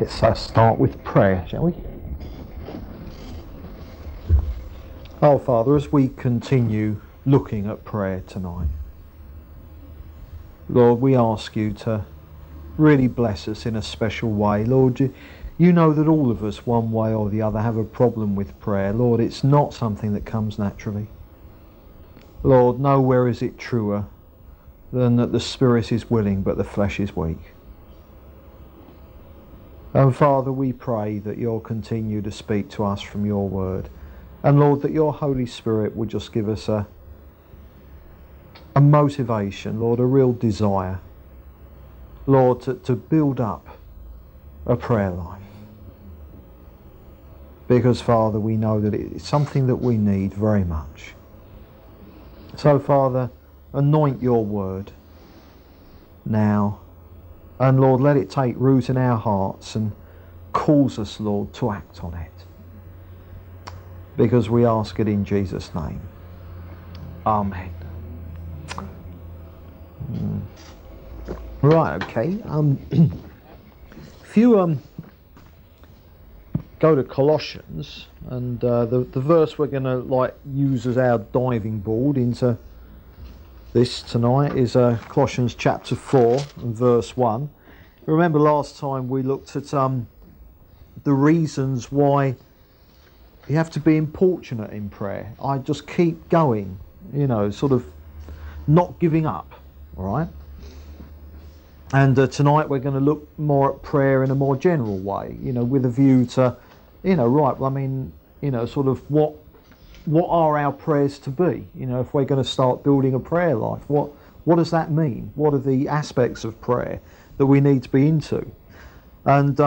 Let's start with prayer, shall we? Oh, Father, as we continue looking at prayer tonight, Lord, we ask you to really bless us in a special way. Lord, you know that all of us, one way or the other, have a problem with prayer. Lord, it's not something that comes naturally. Lord, nowhere is it truer than that the spirit is willing but the flesh is weak. And Father, we pray that you'll continue to speak to us from your word. And Lord, that your Holy Spirit would just give us a motivation, Lord, a real desire, Lord, to build up a prayer life. Because, Father, we know that it's something that we need very much. So, Father, anoint your word now. And, Lord, let it take root in our hearts and cause us, Lord, to act on it. Because we ask it in Jesus' name. Amen. Right, okay. If you go to Colossians, and the verse we're going to use as our diving board into this tonight is Colossians chapter 4 and verse 1. Remember last time we looked at the reasons why you have to be importunate in prayer. I just keep going, sort of not giving up, all right? And tonight we're going to look more at prayer in a more general way, with a view to, sort of what are our prayers to be? If we're going to start building a prayer life, what does that mean? What are the aspects of prayer that we need to be into? And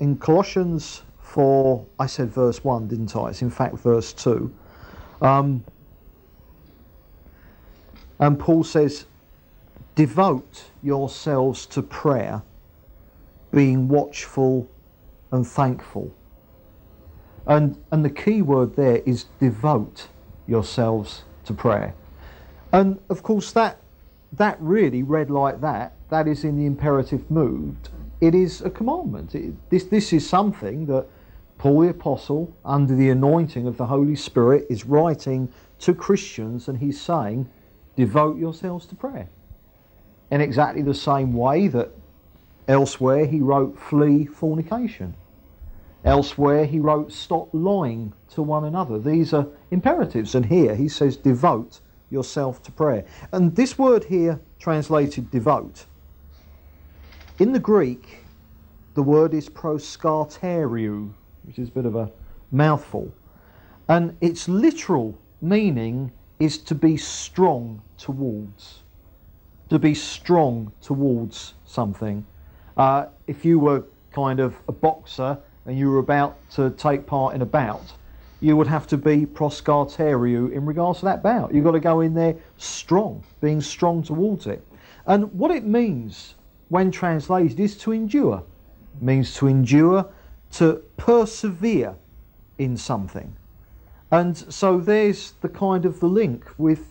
in Colossians 4, I said verse 1, didn't I? It's in fact verse 2. And Paul says, devote yourselves to prayer, being watchful and thankful. And the key word there is devote yourselves to prayer. And of course that really read like that is in the imperative mood. It is a commandment. This is something that Paul the Apostle, under the anointing of the Holy Spirit, is writing to Christians, and he's saying, devote yourselves to prayer. In exactly the same way that elsewhere he wrote, flee fornication. Elsewhere he wrote, stop lying to one another. These are imperatives. And here he says, devote yourself to prayer. And this word here, translated devote, in the Greek, the word is proskarteru, which is a bit of a mouthful. And its literal meaning is to be strong towards. To be strong towards something. If you were kind of a boxer and you were about to take part in a bout, you would have to be proskarteru in regards to that bout. You've got to go in there strong, being strong towards it. And what it means when translated is to endure. It means to endure, to persevere in something. And so there's the kind of the link with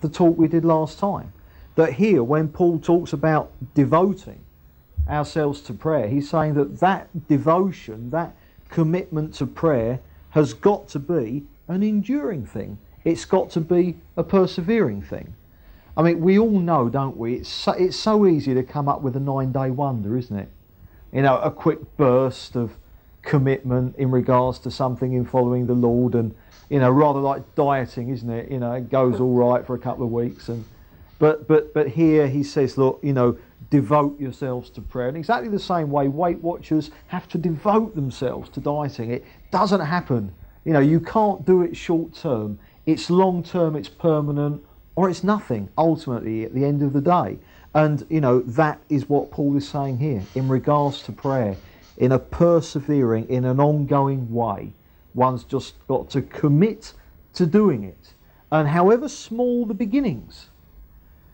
the talk we did last time, that here when Paul talks about devoting ourselves to prayer, he's saying that devotion, that commitment to prayer, has got to be an enduring thing. It's got to be a persevering thing. I mean, we all know, don't we, it's so easy to come up with a 9-day wonder, isn't it? A quick burst of commitment in regards to something in following the Lord, and rather like dieting, isn't it? It goes all right for a couple of weeks, but here he says, look, devote yourselves to prayer. In exactly the same way, Weight Watchers have to devote themselves to dieting. It doesn't happen. You can't do it short term. It's long term, it's permanent, or it's nothing, ultimately, at the end of the day. And, that is what Paul is saying here in regards to prayer, in a persevering, in an ongoing way. One's just got to commit to doing it. And however small the beginnings,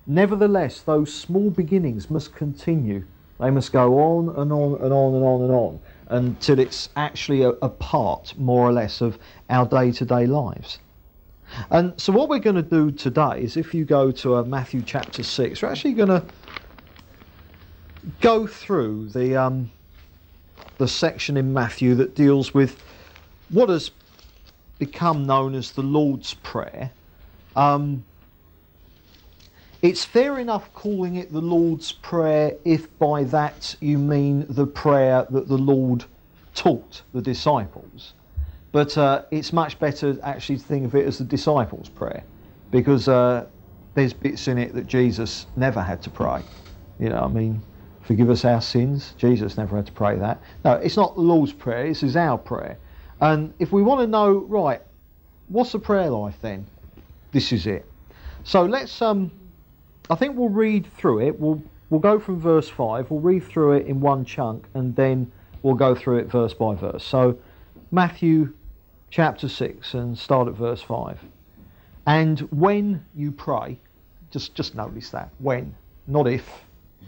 nevertheless, those small beginnings must continue. They must go on and on and on and on and on until it's actually a part, more or less, of our day-to-day lives. And so what we're going to do today is, if you go to Matthew chapter 6, we're actually going to go through the section in Matthew that deals with what has become known as the Lord's Prayer. It's fair enough calling it the Lord's Prayer if by that you mean the prayer that the Lord taught the disciples. But it's much better actually to think of it as the disciples' prayer, because there's bits in it that Jesus never had to pray. You know, I mean, forgive us our sins. Jesus never had to pray that. No, it's not the Lord's prayer. This is our prayer. And if we want to know, right, what's the prayer life then? This is it. So let's, I think we'll read through it. We'll go from verse 5. We'll read through it in one chunk, and then we'll go through it verse by verse. So Matthew chapter 6, and start at verse 5. And when you pray, just notice that, when, not if,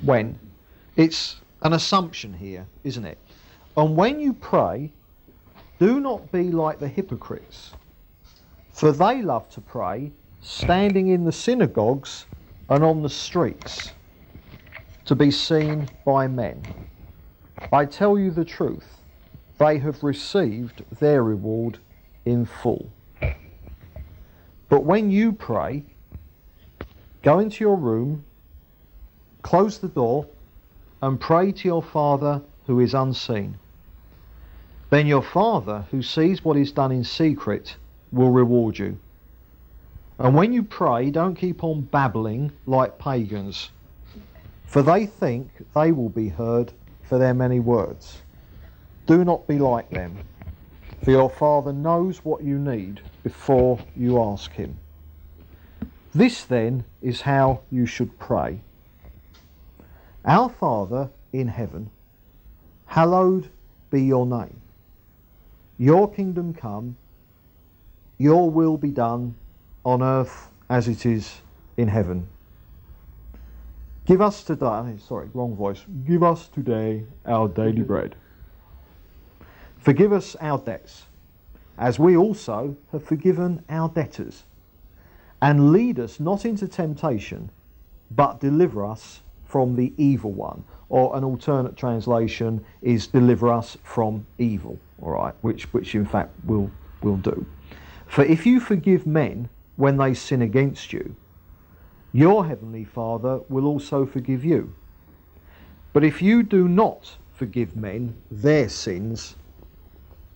when. It's an assumption here, isn't it? And when you pray, do not be like the hypocrites, for they love to pray standing in the synagogues and on the streets, to be seen by men. I tell you the truth, they have received their reward in full. But when you pray, go into your room, close the door, and pray to your Father who is unseen. Then your Father who sees what is done in secret will reward you. And when you pray, don't keep on babbling like pagans, for they think they will be heard for their many words. Do not be like them, for your Father knows what you need before you ask him. This then is how you should pray. Our Father in heaven, hallowed be your name. Your kingdom come, your will be done on earth as it is in heaven. Give us today, give us today our daily bread. Forgive us our debts, as we also have forgiven our debtors. And lead us not into temptation, but deliver us from the evil one. Or an alternate translation is deliver us from evil, all right, which in fact we'll do. For if you forgive men when they sin against you, your heavenly Father will also forgive you. But if you do not forgive men their sins,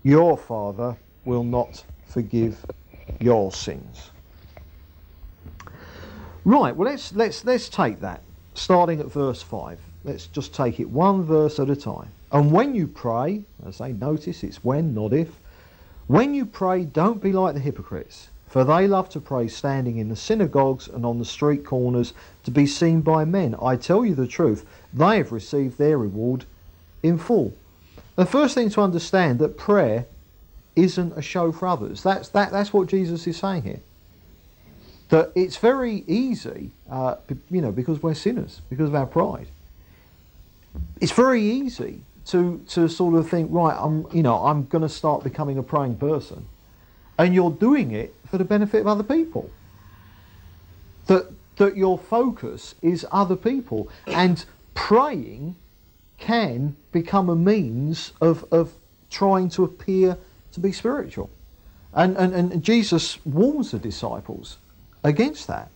your Father will not forgive your sins. Right, well let's take that, starting at verse 5. Let's just take it one verse at a time. And when you pray, as I notice it's when, not if. When you pray, don't be like the hypocrites, for they love to pray standing in the synagogues and on the street corners, to be seen by men. I tell you the truth, they have received their reward in full. The first thing to understand, that prayer isn't a show for others. That's what Jesus is saying here. That it's very easy, because we're sinners, because of our pride. It's very easy to sort of think, right, I'm going to start becoming a praying person, and you're doing it for the benefit of other people. That your focus is other people, and praying can become a means of trying to appear to be spiritual. And Jesus warns the disciples against that.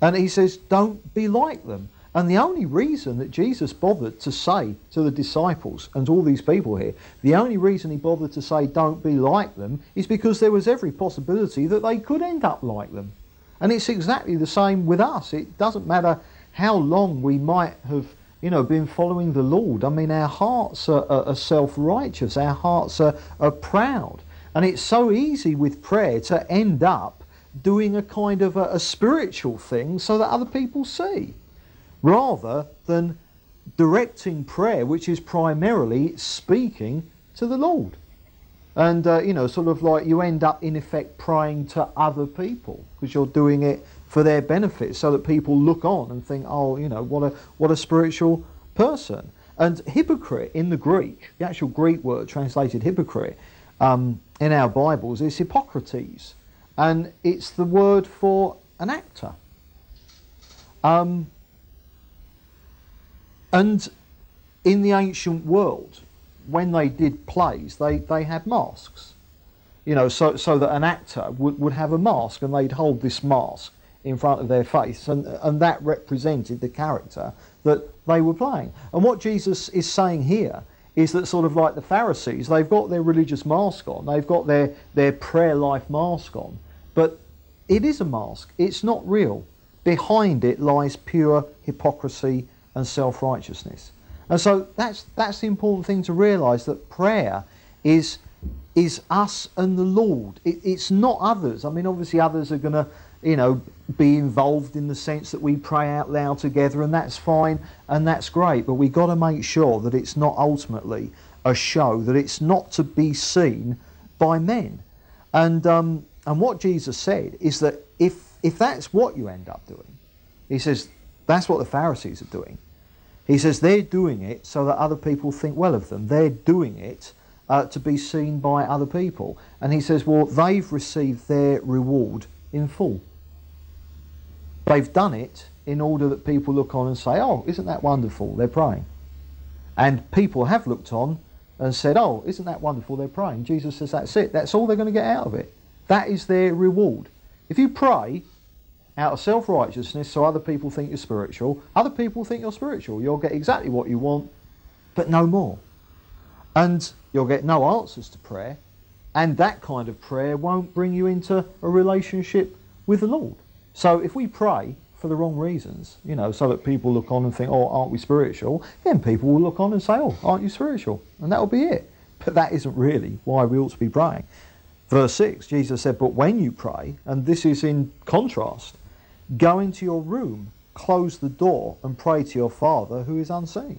And he says, don't be like them. And the only reason that Jesus bothered to say to the disciples and to all these people here, the only reason he bothered to say don't be like them is because there was every possibility that they could end up like them. And it's exactly the same with us. It doesn't matter how long we might have been following the Lord. I mean, our hearts are self-righteous, our hearts are proud. And it's so easy with prayer to end up doing a kind of a spiritual thing so that other people see, rather than directing prayer, which is primarily speaking to the Lord. And, sort of like you end up in effect praying to other people because you're doing it for their benefit, so that people look on and think, oh, what a spiritual person. And hypocrite in the Greek, the actual Greek word translated hypocrite in our Bibles is Hippocrates, and it's the word for an actor. And in the ancient world, when they did plays, they had masks, you know, so that an actor would have a mask, and they'd hold this mask in front of their face, and that represented the character that they were playing. And what Jesus is saying here is that, sort of like the Pharisees, they've got their religious mask on, they've got their prayer life mask on, but it is a mask, it's not real. Behind it lies pure hypocrisy and self-righteousness. And so that's the important thing to realise, that prayer is us and the Lord. It's not others. I mean, obviously others are going to, you know, be involved in the sense that we pray out loud together, and that's fine and that's great, but we got to make sure that it's not ultimately a show, that it's not to be seen by men. And what Jesus said is that if that's what you end up doing, he says, that's what the Pharisees are doing. He says they're doing it so that other people think well of them. They're doing it to be seen by other people. And he says, well, they've received their reward in full. They've done it in order that people look on and say, oh, isn't that wonderful, they're praying. And people have looked on and said, oh, isn't that wonderful, they're praying. Jesus says that's it. That's all they're going to get out of it. That is their reward. If you pray out of self-righteousness, so other people think you're spiritual, other people think you're spiritual. You'll get exactly what you want, but no more. And you'll get no answers to prayer, and that kind of prayer won't bring you into a relationship with the Lord. So if we pray for the wrong reasons, you know, so that people look on and think, oh, aren't we spiritual? Then people will look on and say, oh, aren't you spiritual? And that'll be it. But that isn't really why we ought to be praying. Verse 6, Jesus said, but when you pray, and this is in contrast, go into your room, close the door, and pray to your Father who is unseen.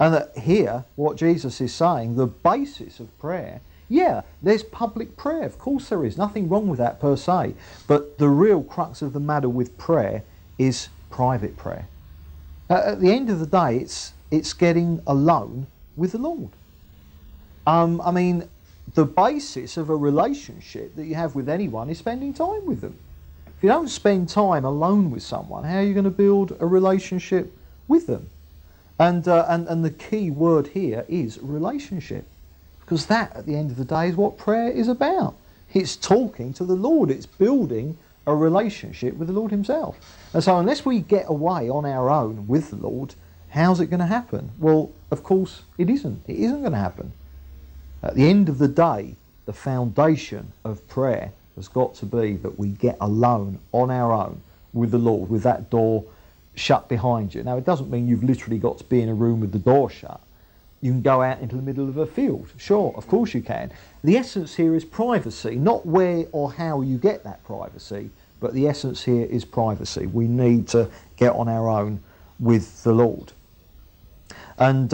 And that here, what Jesus is saying, the basis of prayer, yeah, there's public prayer, of course there is, nothing wrong with that per se, but the real crux of the matter with prayer is private prayer. At the end of the day, it's getting alone with the Lord. I mean, the basis of a relationship that you have with anyone is spending time with them. If you don't spend time alone with someone, how are you going to build a relationship with them? And the key word here is relationship, because that, at the end of the day, is what prayer is about. It's talking to the Lord. It's building a relationship with the Lord himself. And so unless we get away on our own with the Lord, how's it going to happen? Well, of course, it isn't. It isn't going to happen. At the end of the day, the foundation of prayer has got to be that we get alone on our own with the Lord, with that door shut behind you. Now, it doesn't mean you've literally got to be in a room with the door shut. You can go out into the middle of a field. Sure, of course you can. The essence here is privacy, not where or how you get that privacy, but the essence here is privacy. We need to get on our own with the Lord. And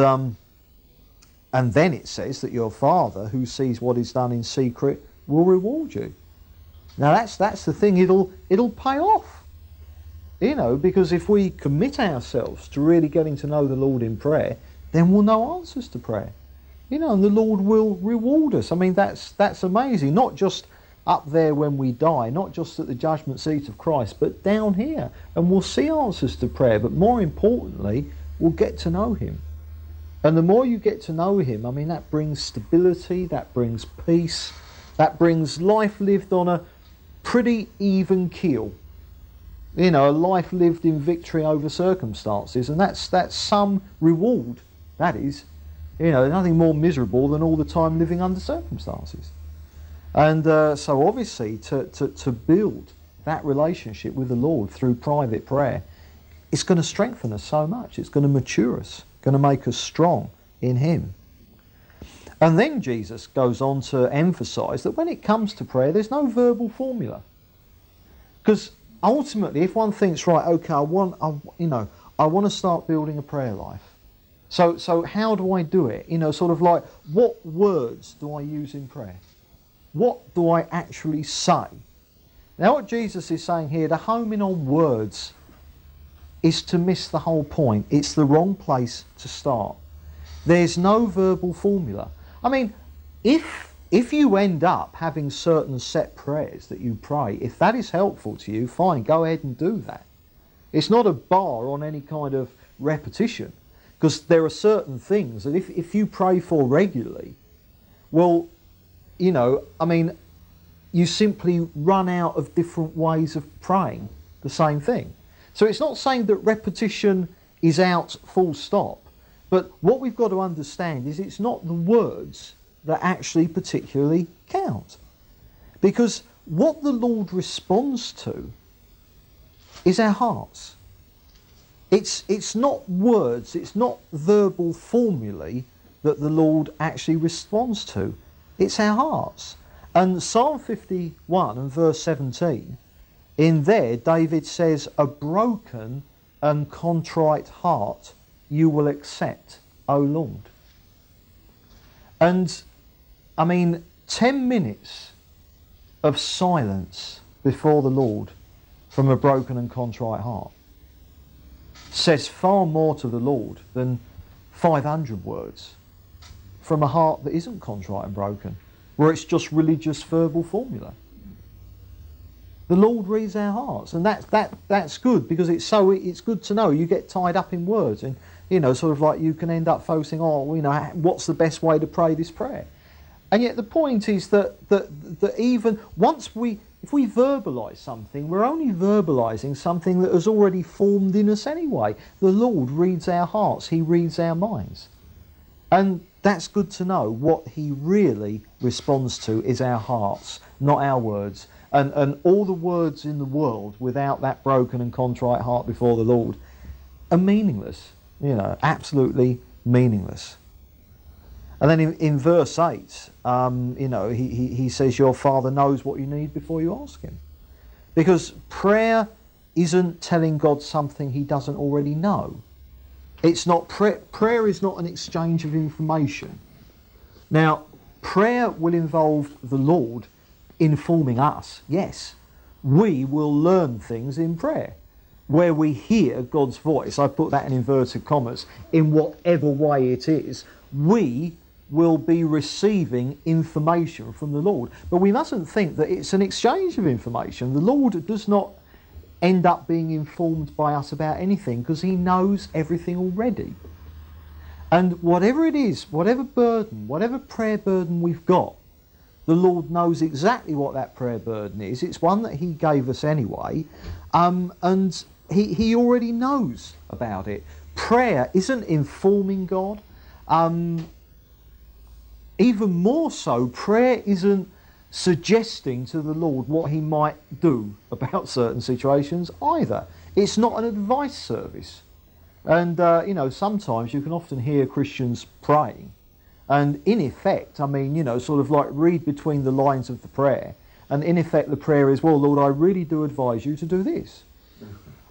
then it says that your Father who sees what is done in secret will reward you. Now that's the thing, it'll pay off. You know, because if we commit ourselves to really getting to know the Lord in prayer, then we'll know answers to prayer. You know, and the Lord will reward us. I mean, that's amazing. Not just up there when we die, not just at the judgment seat of Christ, but down here. And we'll see answers to prayer, but more importantly, we'll get to know him. And the more you get to know him, I mean, that brings stability, that brings peace, that brings life lived on a pretty even keel. You know, a life lived in victory over circumstances, and that's some reward. That is, you know, nothing more miserable than all the time living under circumstances. And so obviously to build that relationship with the Lord through private prayer, it's going to strengthen us so much, it's going to mature us, going to make us strong in him. And then Jesus goes on to emphasise that when it comes to prayer, there's no verbal formula. Because ultimately, if one thinks, right, okay, I want to start building a prayer life. So how do I do it? You know, sort of like, what words do I use in prayer? What do I actually say? Now, what Jesus is saying here, to home in on words is to miss the whole point. It's the wrong place to start. There's no verbal formula. I mean, if you end up having certain set prayers that you pray, if that is helpful to you, fine, go ahead and do that. It's not a bar on any kind of repetition. Because there are certain things that if you pray for regularly, well, you know, I mean, you simply run out of different ways of praying the same thing. So it's not saying that repetition is out full stop, but what we've got to understand is it's not the words that actually particularly count. Because what the Lord responds to is our hearts. It's not words, it's not verbal formulae that the Lord actually responds to. It's our hearts. And Psalm 51 and verse 17, in there David says, "A broken and contrite heart you will accept, O Lord." And I mean, 10 minutes of silence before the Lord from a broken and contrite heart says far more to the Lord than 500 words from a heart that isn't contrite and broken, where it's just religious verbal formula. The Lord reads our hearts, and that's good, because it's good to know. You get tied up in words, and you know, sort of like you can end up focusing on, oh, you know, what's the best way to pray this prayer? And yet the point is that even once if we verbalise something, we're only verbalising something that has already formed in us anyway. The Lord reads our hearts, He reads our minds. And that's good to know. What He really responds to is our hearts, not our words. And all the words in the world without that broken and contrite heart before the Lord are meaningless, you know, absolutely meaningless. And then in verse 8, you know, he says, your Father knows what you need before you ask Him. Because prayer isn't telling God something He doesn't already know. It's not prayer is not an exchange of information. Now, prayer will involve the Lord informing us. Yes, we will learn things in prayer, where we hear God's voice. I put that in inverted commas. In whatever way it is, we will be receiving information from the Lord. But we mustn't think that it's an exchange of information. The Lord does not end up being informed by us about anything, because He knows everything already. And whatever it is, whatever burden, whatever prayer burden we've got, the Lord knows exactly what that prayer burden is. It's one that He gave us anyway, and He already knows about it. Prayer isn't informing God. Even more so, prayer isn't suggesting to the Lord what He might do about certain situations either. It's not an advice service. And, you know, sometimes you can often hear Christians praying. And in effect, I mean, you know, sort of like read between the lines of the prayer. And in effect, the prayer is, well, Lord, I really do advise you to do this.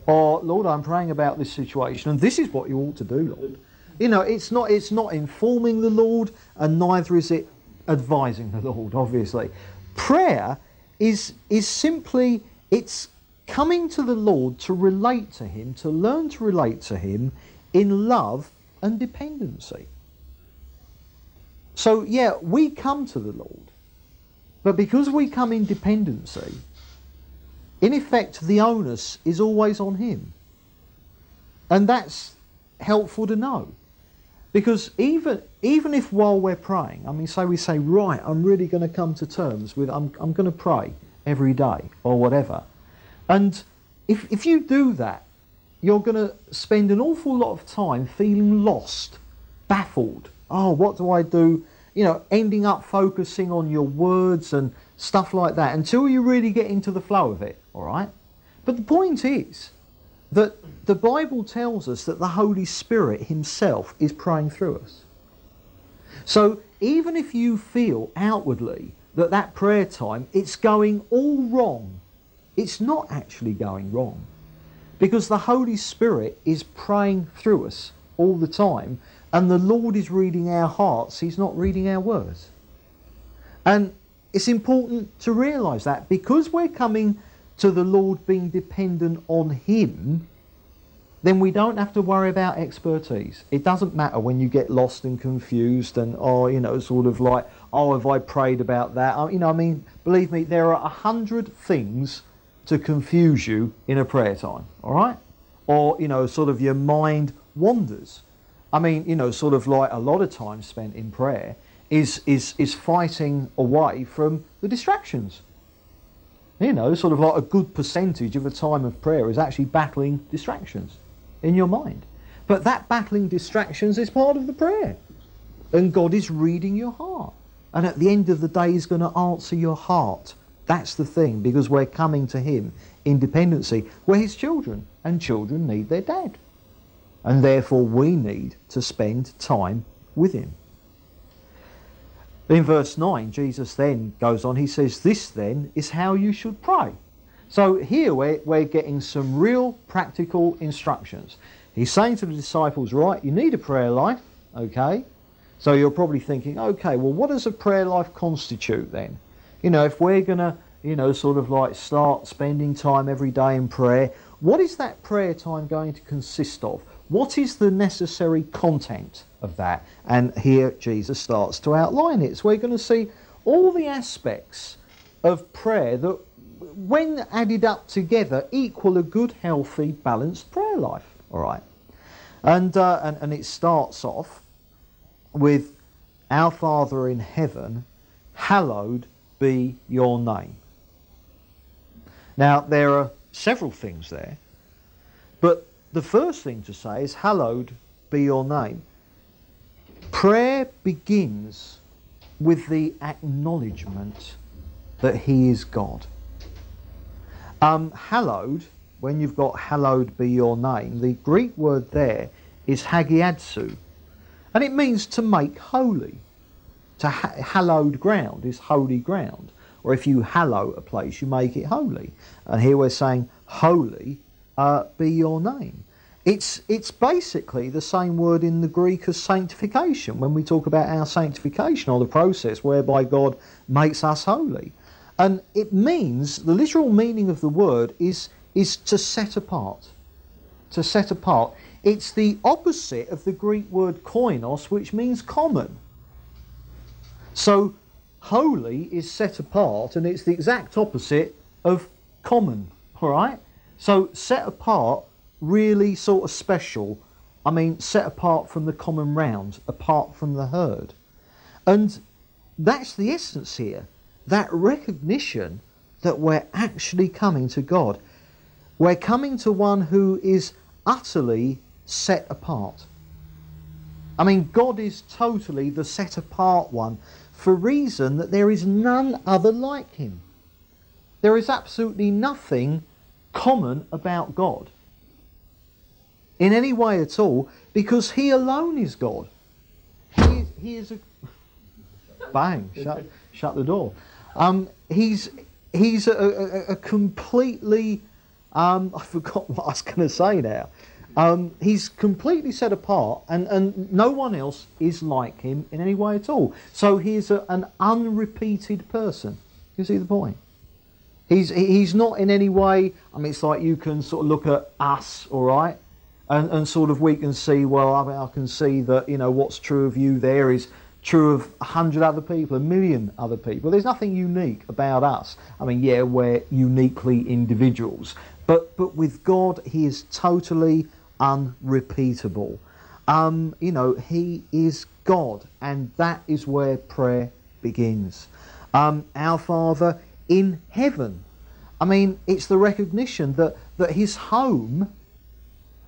Or, Lord, I'm praying about this situation, and this is what you ought to do, Lord. You know, it's not informing the Lord, and neither is it advising the Lord, obviously. Prayer is simply, it's coming to the Lord to relate to Him, to learn to relate to Him in love and dependency. So, yeah, we come to the Lord, but because we come in dependency, in effect, the onus is always on Him. And that's helpful to know. Because even if while we're praying, I mean, say we say, right, I'm really going to come to terms with, I'm going to pray every day or whatever. And if you do that, you're going to spend an awful lot of time feeling lost, baffled. Oh, what do I do? You know, ending up focusing on your words and stuff like that until you really get into the flow of it, all right? But the point is that the Bible tells us that the Holy Spirit Himself is praying through us. So even if you feel outwardly that prayer time, it's going all wrong, it's not actually going wrong, because the Holy Spirit is praying through us all the time, and the Lord is reading our hearts, He's not reading our words. And it's important to realise that, because we're coming to the Lord being dependent on Him, then we don't have to worry about expertise. It doesn't matter when you get lost and confused and, oh, you know, sort of like, oh, have I prayed about that? You know, I mean, believe me, there are 100 things to confuse you in a prayer time, all right? Or, you know, sort of your mind wanders. I mean, you know, sort of like a lot of time spent in prayer is fighting away from the distractions. You know, sort of like a good percentage of the time of prayer is actually battling distractions in your mind. But that battling distractions is part of the prayer. And God is reading your heart. And at the end of the day, He's going to answer your heart. That's the thing, because we're coming to Him in dependency. We're His children, and children need their dad. And therefore we need to spend time with Him. In verse 9, Jesus then goes on, He says, this then is how you should pray. So here we're getting some real practical instructions. He's saying to the disciples, right, you need a prayer life, okay? So you're probably thinking, okay, well, what does a prayer life constitute then? You know, if we're going to, you know, sort of like start spending time every day in prayer, what is that prayer time going to consist of? What is the necessary content of that? And here Jesus starts to outline it. So we're going to see all the aspects of prayer that, when added up together, equal a good, healthy, balanced prayer life. All right. And it starts off with, Our Father in heaven, hallowed be your name. Now, there are several things there, but the first thing to say is, hallowed be your name. Prayer begins with the acknowledgement that He is God. Hallowed, when you've got hallowed be your name, the Greek word there is hagiadsu. And it means to make holy. To hallowed ground is holy ground. Or if you hallow a place, you make it holy. And here we're saying, holy be your name. It's basically the same word in the Greek as sanctification. When we talk about our sanctification, or the process whereby God makes us holy. And it means, the literal meaning of the word is to set apart. To set apart. It's the opposite of the Greek word koinos, which means common. So, holy is set apart, and it's the exact opposite of common, all right? So, set apart, really sort of special. I mean, set apart from the common round, apart from the herd. And that's the essence here, that recognition that we're actually coming to God. We're coming to one who is utterly set apart. I mean, God is totally the set apart one, for reason that there is none other like Him. There is absolutely nothing common about God in any way at all, because He alone is God. He is a bang, shut the door. He's a completely I forgot what I was going to say now. He's completely set apart, and no one else is like Him in any way at all. So He's an unrepeated person. You see the point? He's not in any way. I mean, it's like you can sort of look at us, all right, and sort of we can see. Well, I mean, I can see that, you know, what's true of you there is true of 100 other people, 1 million other people. There's nothing unique about us. I mean, yeah, we're uniquely individuals, but with God, He is totally unrepeatable. You know, He is God, and that is where prayer begins. Our Father in heaven. I mean, it's the recognition that His home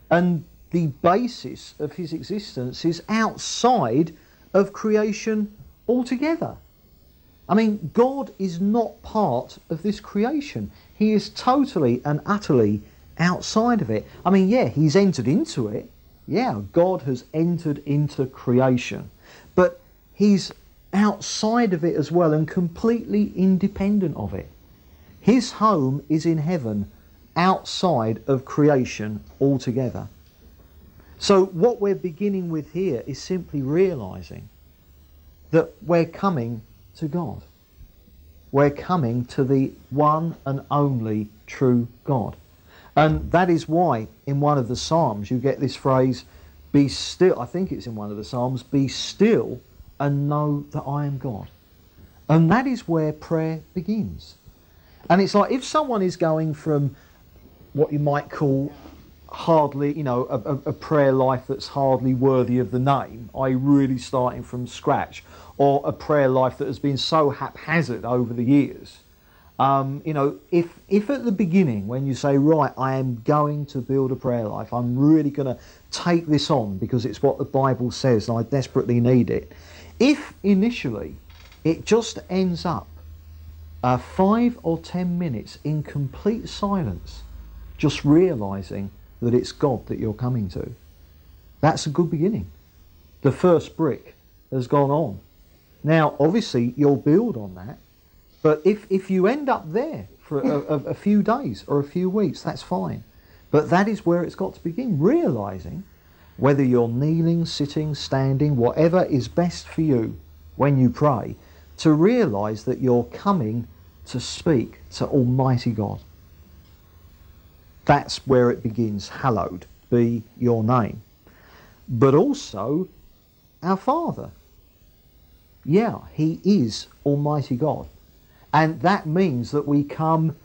and the basis of His existence is outside of creation altogether. I mean, God is not part of this creation. He is totally and utterly outside of it. I mean, yeah, He's entered into it. Yeah, God has entered into creation. But He's outside of it as well, and completely independent of it. His home is in heaven, outside of creation altogether. So what we're beginning with here is simply realising that we're coming to God. We're coming to the one and only true God. And that is why in one of the Psalms you get this phrase, be still, I think it's in one of the Psalms, be still and know that I am God. And that is where prayer begins. And it's like if someone is going from what you might call hardly, you know, a prayer life that's hardly worthy of the name, i.e. really starting from scratch, or a prayer life that has been so haphazard over the years. You know, if at the beginning when you say, right, I am going to build a prayer life, I'm really going to take this on because it's what the Bible says and I desperately need it. If initially it just ends up 5 or 10 minutes in complete silence, just realising that it's God that you're coming to, that's a good beginning. The first brick has gone on. Now, obviously, you'll build on that. But if you end up there for a few days or a few weeks, that's fine. But that is where it's got to begin, realising whether you're kneeling, sitting, standing, whatever is best for you when you pray, to realise that you're coming to speak to Almighty God. That's where it begins. Hallowed be your name. But also, our Father. Yeah, He is Almighty God. And that means that we come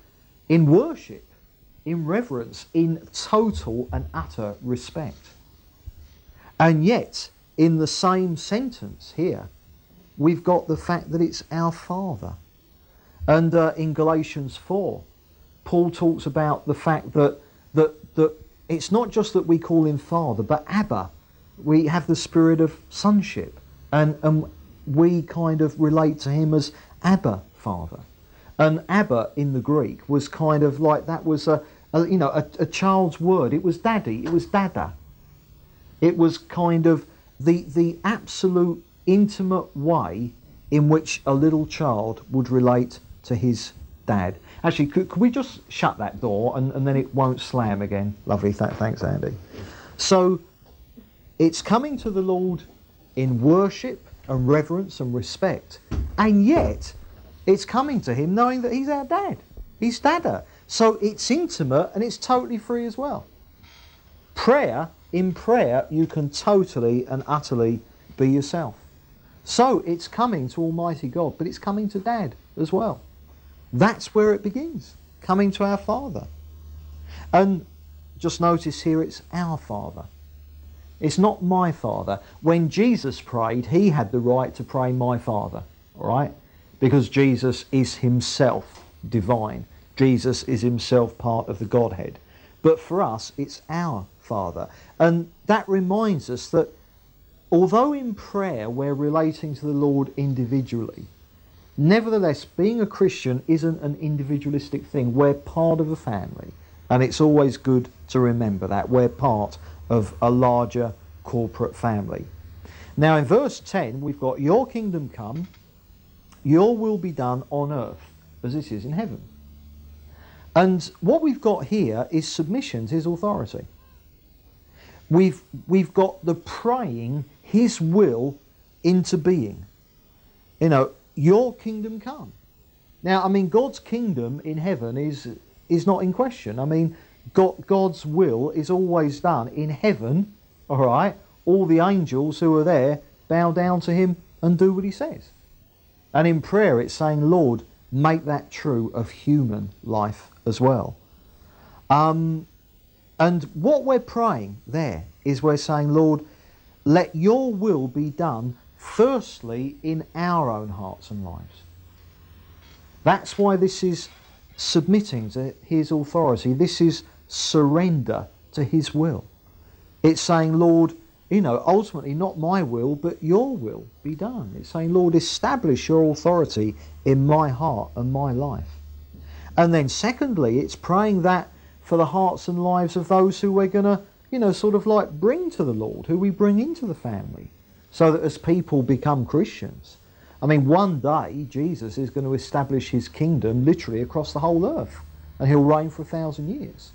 in worship, in reverence, in total and utter respect. And yet, in the same sentence here, we've got the fact that it's our Father. And in Galatians 4, Paul talks about the fact that it's not just that we call Him Father, but Abba. We have the spirit of sonship, and we kind of relate to Him as Abba, Father. And Abba in the Greek was kind of like, that was a child's word. It was daddy, it was dada. It was kind of the absolute intimate way in which a little child would relate to his dad. Actually, could we just shut that door and then it won't slam again? Lovely, thanks Andy. So it's coming to the Lord in worship and reverence and respect, and yet it's coming to Him knowing that He's our dad. He's dada. So it's intimate and it's totally free as well. In prayer, you can totally and utterly be yourself. So it's coming to Almighty God, but it's coming to Dad as well. That's where it begins, coming to our Father. And just notice here, it's our Father. It's not my Father. When Jesus prayed, He had the right to pray my Father, all right? Because Jesus is Himself divine. Jesus is Himself part of the Godhead. But for us, it's our Father. And that reminds us that although in prayer we're relating to the Lord individually, nevertheless, being a Christian isn't an individualistic thing. We're part of a family. And it's always good to remember that. We're part of a larger corporate family. Now in verse 10, we've got, your kingdom come, your will be done on earth as it is in heaven. And what we've got here is submission to His authority. We've got the praying His will into being. You know, your kingdom come. Now, I mean, God's kingdom in heaven is not in question. I mean, God's will is always done in heaven, all right? All the angels who are there bow down to Him and do what He says. And in prayer, it's saying, Lord, make that true of human life as well. And what we're praying there is we're saying, Lord, let your will be done firstly in our own hearts and lives. That's why this is submitting to His authority. This is surrender to His will. It's saying, Lord, you know, ultimately not my will, but your will be done. It's saying, Lord, establish your authority in my heart and my life. And then secondly, it's praying that for the hearts and lives of those who we're going to, you know, sort of like bring to the Lord, who we bring into the family, so that as people become Christians. I mean, one day Jesus is going to establish His kingdom literally across the whole earth, and He'll reign for 1,000 years.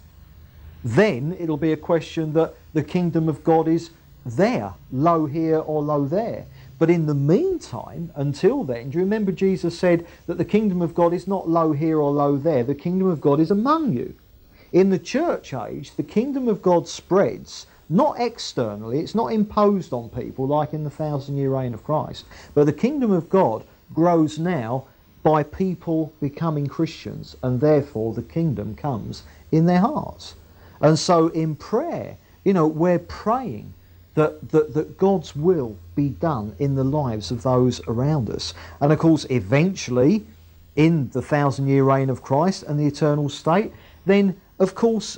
Then it'll be a question that the kingdom of God is there, low here or low there. But in the meantime, until then, do you remember Jesus said that the kingdom of God is not low here or low there, the kingdom of God is among you. In the church age, the kingdom of God spreads, not externally, it's not imposed on people like in the 1,000-year reign of Christ, but the kingdom of God grows now by people becoming Christians, and therefore the kingdom comes in their hearts. And so in prayer, we're praying that God's will be done in the lives of those around us. And of course, eventually, in the 1,000-year reign of Christ and the eternal state, then, of course,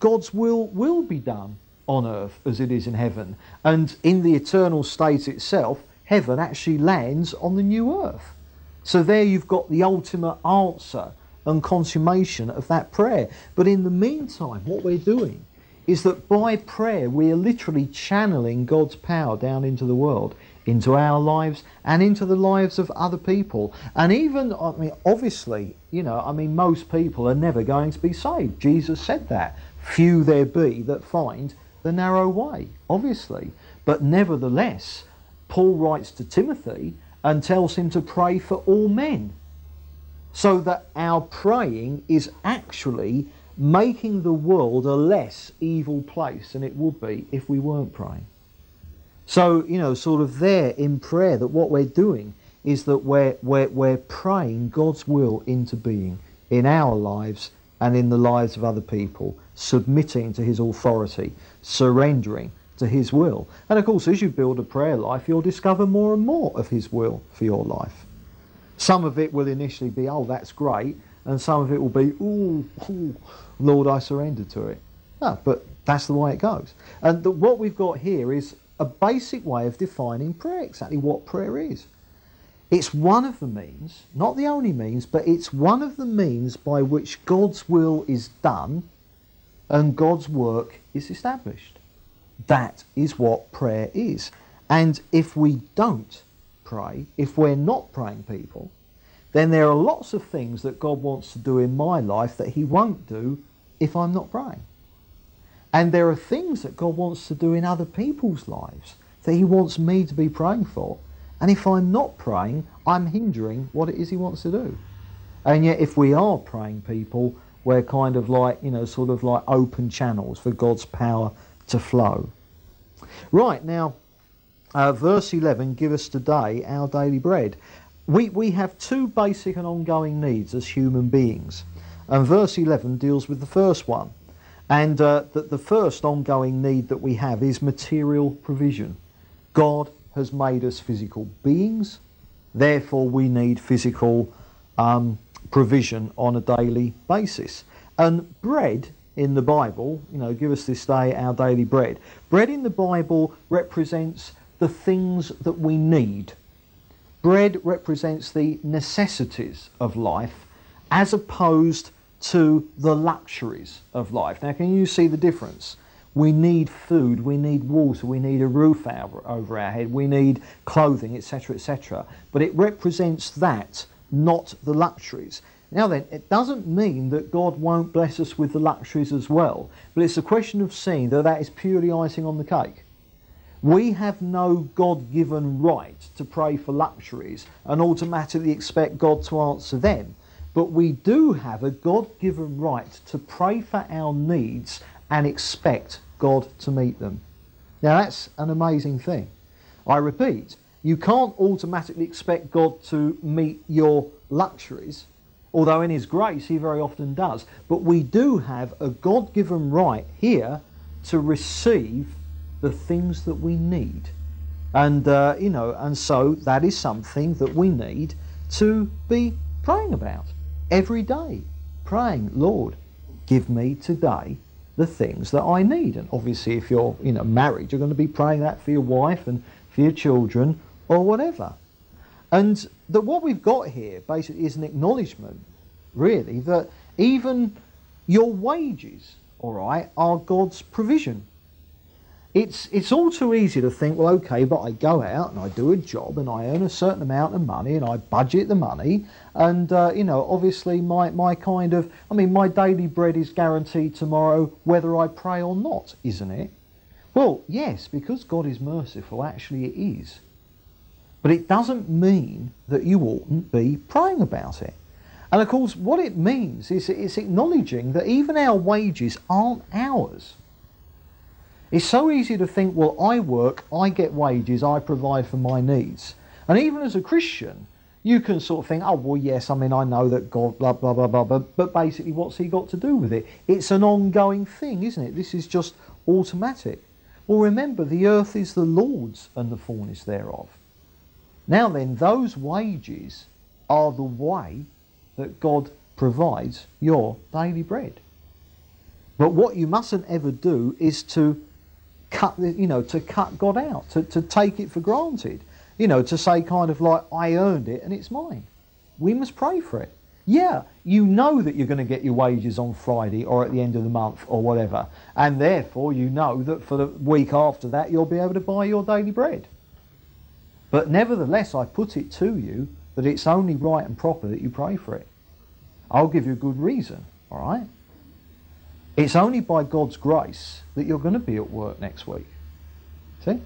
God's will be done on earth as it is in heaven. And in the eternal state itself, heaven actually lands on the new earth. So there you've got the ultimate answer and consummation of that prayer. But in the meantime, what we're doing is that by prayer we are literally channeling God's power down into the world, into our lives and into the lives of other people. And even, obviously, most people are never going to be saved. Jesus said that. Few there be that find the narrow way, obviously. But nevertheless, Paul writes to Timothy and tells him to pray for all men, so that our praying is actually making the world a less evil place than it would be if we weren't praying. So, sort of there in prayer, that what we're doing is that we're praying God's will into being in our lives and in the lives of other people, submitting to his authority, surrendering to his will. And of course, as you build a prayer life, you'll discover more and more of his will for your life. Some of it will initially be, oh, that's great, and some of it will be, ooh, Lord, I surrender to it. No, but that's the way it goes. And what we've got here is a basic way of defining prayer, exactly what prayer is. It's one of the means, not the only means, but it's one of the means by which God's will is done and God's work is established. That is what prayer is. And if we don't pray, if we're not praying people, then there are lots of things that God wants to do in my life that he won't do if I'm not praying. And there are things that God wants to do in other people's lives that he wants me to be praying for. And if I'm not praying, I'm hindering what it is he wants to do. And yet if we are praying people, we're kind of like, sort of like open channels for God's power to flow. Right, now, verse 11, give us today our daily bread. We have two basic and ongoing needs as human beings. And verse 11 deals with the first one. And that the first ongoing need that we have is material provision. God has made us physical beings, therefore we need physical provision on a daily basis. And bread in the Bible, give us this day our daily bread. Bread in the Bible represents the things that we need. Bread represents the necessities of life as opposed to the luxuries of life. Now, can you see the difference? We need food, we need water, we need a roof over our head, we need clothing, etc., etc. But it represents that, not the luxuries. Now then, it doesn't mean that God won't bless us with the luxuries as well, but it's a question of seeing that that is purely icing on the cake. We have no God-given right to pray for luxuries and automatically expect God to answer them. But we do have a God-given right to pray for our needs and expect God to meet them. Now that's an amazing thing. I repeat, you can't automatically expect God to meet your luxuries, although in his grace he very often does. But we do have a God-given right here to receive the things that we need. And, and so that is something that we need to be praying about. Every day, praying, Lord, give me today the things that I need. And obviously if you're married, you're going to be praying that for your wife and for your children or whatever. And that what we've got here basically is an acknowledgement, really, that even your wages, are God's provision. It's all too easy to think, well, okay, but I go out and I do a job and I earn a certain amount of money and I budget the money and, obviously my kind of, my daily bread is guaranteed tomorrow whether I pray or not, isn't it? Well, yes, because God is merciful, actually it is. But it doesn't mean that you oughtn't be praying about it. And of course, what it means is it's acknowledging that even our wages aren't ours. It's so easy to think, well, I work, I get wages, I provide for my needs. And even as a Christian, you can sort of think, oh, well, yes, I mean, I know that God, blah, blah, blah, blah, but basically what's he got to do with it? It's an ongoing thing, isn't it? This is just automatic. Well, remember, the earth is the Lord's and the fullness thereof. Now then, those wages are the way that God provides your daily bread. But what you mustn't ever do is to cut, to cut God out, to take it for granted. To say kind of like, I earned it and it's mine. We must pray for it. Yeah, you know that you're going to get your wages on Friday or at the end of the month or whatever. And therefore you know that for the week after that you'll be able to buy your daily bread. But nevertheless, I put it to you that it's only right and proper that you pray for it. I'll give you a good reason, all right? It's only by God's grace that you're going to be at work next week. See?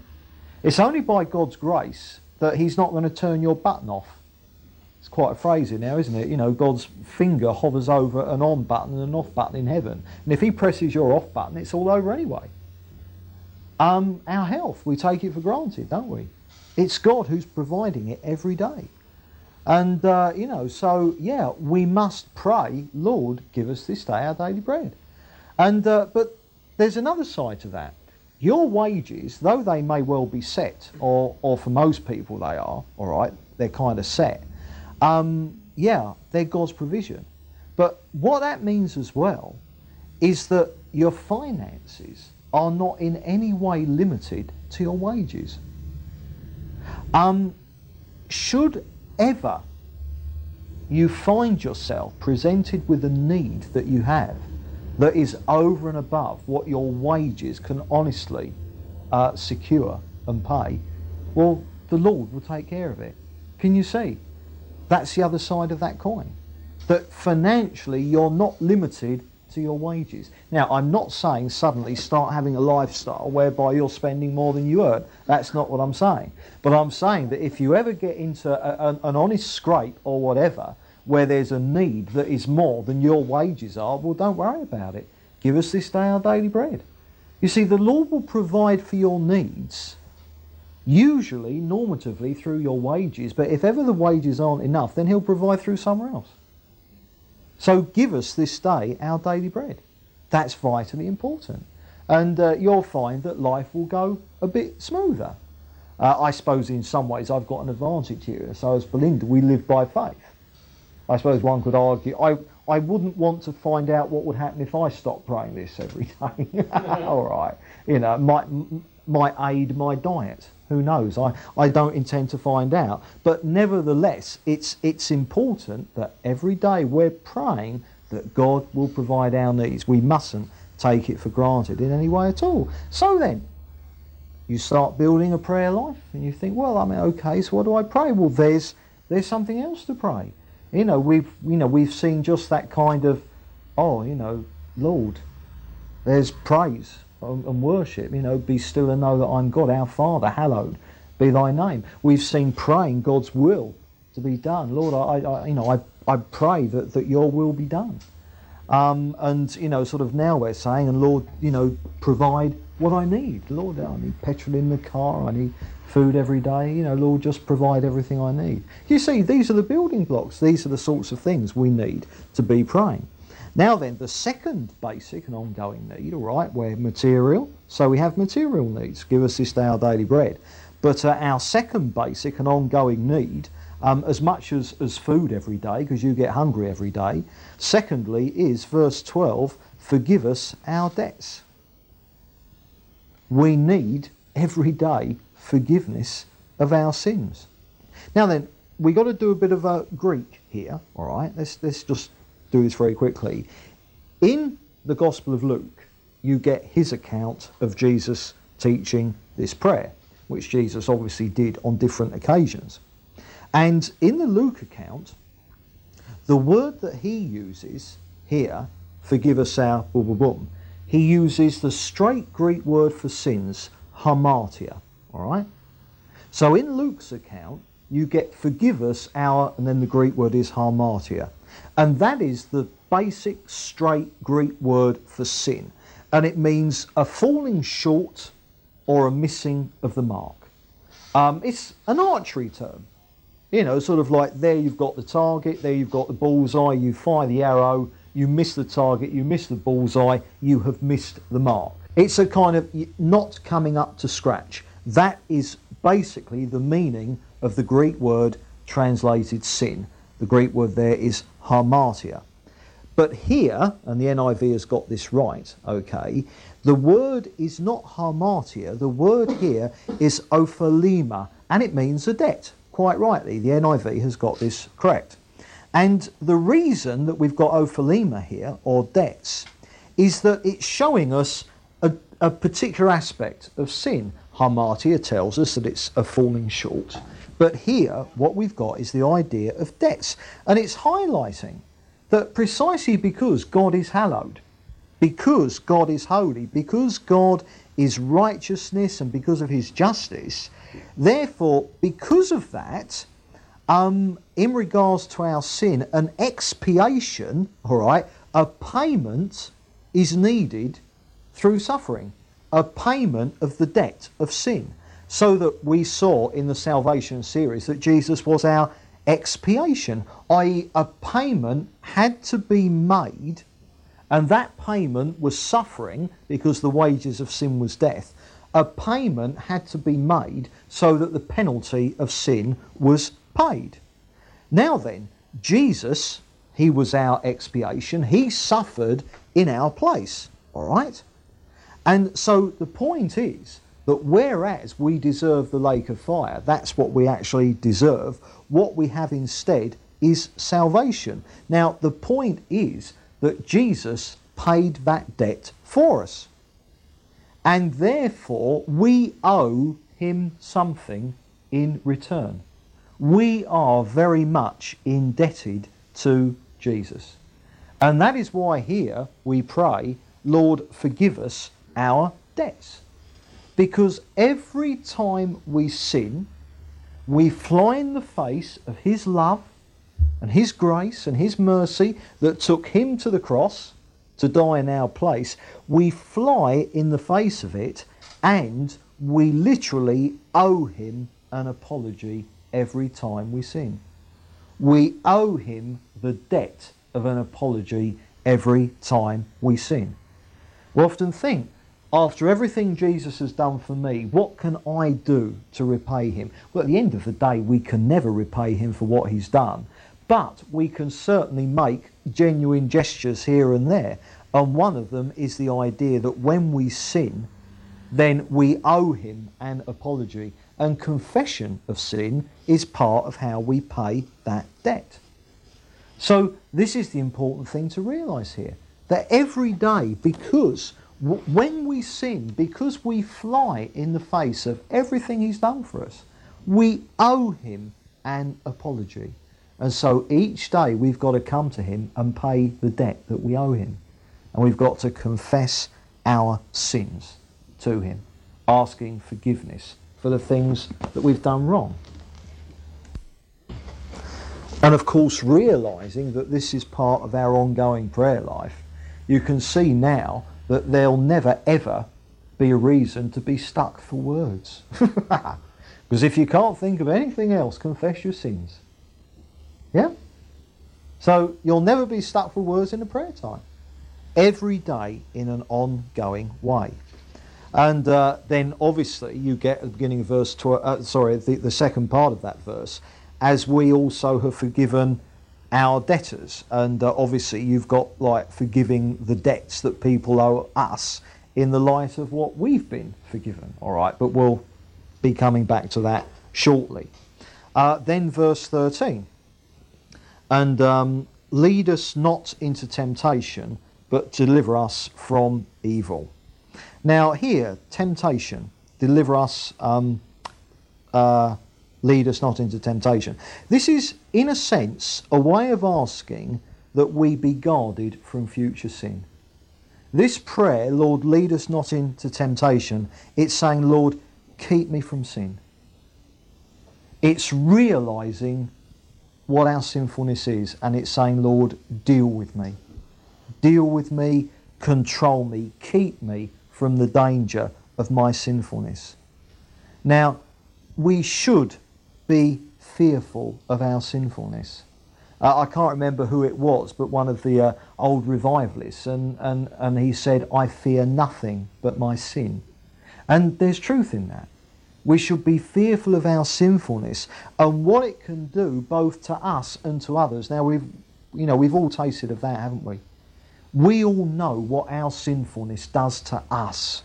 It's only by God's grace that he's not going to turn your button off. It's quite a phrase in now, isn't it? God's finger hovers over an on button and an off button in heaven. And if he presses your off button, it's all over anyway. Our health, we take it for granted, don't we? It's God who's providing it every day. And, so, yeah, we must pray, Lord, give us this day our daily bread. And but there's another side to that. Your wages, though they may well be set, or for most people they are, all right, they're kind of set, they're God's provision. But what that means as well is that your finances are not in any way limited to your wages. Should ever you find yourself presented with a need that you have, that is over and above what your wages can honestly secure and pay, well, the Lord will take care of it. Can you see? That's the other side of that coin. That financially you're not limited to your wages. Now, I'm not saying suddenly start having a lifestyle whereby you're spending more than you earn. That's not what I'm saying. But I'm saying that if you ever get into an honest scrape or whatever, where there's a need that is more than your wages are, well, don't worry about it. Give us this day our daily bread. You see, the Lord will provide for your needs, usually, normatively, through your wages, but if ever the wages aren't enough, then he'll provide through somewhere else. So give us this day our daily bread. That's vitally important. And you'll find that life will go a bit smoother. I suppose in some ways I've got an advantage here. So as Belinda, we live by faith. I suppose one could argue, I wouldn't want to find out what would happen if I stopped praying this every day. All right. Might aid my diet. Who knows? I don't intend to find out. But nevertheless, it's important that every day we're praying that God will provide our needs. We mustn't take it for granted in any way at all. So then, you start building a prayer life and you think, well, okay, so what do I pray? Well, there's something else to pray. We've seen just that kind of, Lord, there's praise and worship. Be still and know that I'm God, our Father, hallowed be thy name. We've seen praying God's will to be done. Lord, I pray that your will be done. Now we're saying, and Lord, provide what I need. Lord, I need petrol in the car, I need food every day, Lord, just provide everything I need. You see, these are the building blocks. These are the sorts of things we need to be praying. Now then, the second basic and ongoing need, all right, we're material, so we have material needs. Give us this day our daily bread. But our second basic and ongoing need, as much as food every day, because you get hungry every day, secondly is verse 12, forgive us our debts. We need every day forgiveness of our sins. Now then, we got to do a bit of a Greek here, all right? Let's just do this very quickly. In the Gospel of Luke, you get his account of Jesus teaching this prayer, which Jesus obviously did on different occasions. And in the Luke account, the word that he uses here, forgive us our boom, he uses the straight Greek word for sins, hamartia. All right? So in Luke's account, you get forgive us our, and then the Greek word is hamartia. And that is the basic straight Greek word for sin. And it means a falling short or a missing of the mark. It's an archery term. You know, sort of like there you've got the target, there you've got the bullseye, you fire the arrow, you miss the target, you miss the bullseye, you have missed the mark. It's a kind of not coming up to scratch. That is basically the meaning of the Greek word translated sin. The Greek word there is hamartia. But here, and the NIV has got this right, okay, the word is not hamartia, the word here is ophelema, and it means a debt. Quite rightly, the NIV has got this correct. And the reason that we've got ophelema here, or debts, is that it's showing us a particular aspect of sin. Hamartia tells us that it's a falling short. But here, what we've got is the idea of debts. And it's highlighting that precisely because God is hallowed, because God is holy, because God is righteousness and because of his justice, therefore, because of that, in regards to our sin, an expiation, all right, a payment is needed through suffering, a payment of the debt of sin. So that we saw in the Salvation series that Jesus was our expiation, i.e. a payment had to be made, and that payment was suffering because the wages of sin was death. A payment had to be made so that the penalty of sin was paid. Now then, Jesus, he was our expiation, he suffered in our place, all right? And so the point is that whereas we deserve the lake of fire, that's what we actually deserve, what we have instead is salvation. Now the point is that Jesus paid that debt for us. And therefore, we owe him something in return. We are very much indebted to Jesus. And that is why here we pray, Lord, forgive us our debts. Because every time we sin, we fly in the face of his love and his grace and his mercy that took him to the cross to die in our place. We fly in the face of it, and we literally owe him an apology every time we sin. We owe him the debt of an apology every time we sin. We often think, after everything Jesus has done for me, what can I do to repay him? Well, at the end of the day, we can never repay him for what he's done. But we can certainly make genuine gestures here and there. And one of them is the idea that when we sin, then we owe him an apology. And confession of sin is part of how we pay that debt. So this is the important thing to realise here. That every day, because when we sin, because we fly in the face of everything he's done for us, we owe him an apology. And so each day we've got to come to him and pay the debt that we owe him. And we've got to confess our sins to him, asking forgiveness for the things that we've done wrong. And of course, realising that this is part of our ongoing prayer life, you can see now that there'll never ever be a reason to be stuck for words. Because if you can't think of anything else, confess your sins. Yeah? So you'll never be stuck for words in a prayer time. Every day in an ongoing way. And then obviously you get at the beginning of verse, the second part of that verse, as we also have forgiven our debtors. And obviously you've got like forgiving the debts that people owe us in the light of what we've been forgiven. All right, but we'll be coming back to that shortly. Then verse 13. And lead us not into temptation, but deliver us from evil. Now here, temptation, deliver us, lead us not into temptation. This is, in a sense, a way of asking that we be guarded from future sin. This prayer, Lord, lead us not into temptation, it's saying, Lord, keep me from sin. It's realising what our sinfulness is, and it's saying, Lord, deal with me, control me, keep me from the danger of my sinfulness. Now, we should be fearful of our sinfulness. I can't remember who it was, but one of the old revivalists, and he said, "I fear nothing but my sin." And there's truth in that. We should be fearful of our sinfulness and what it can do both to us and to others. Now we've all tasted of that, haven't we? We all know what our sinfulness does to us.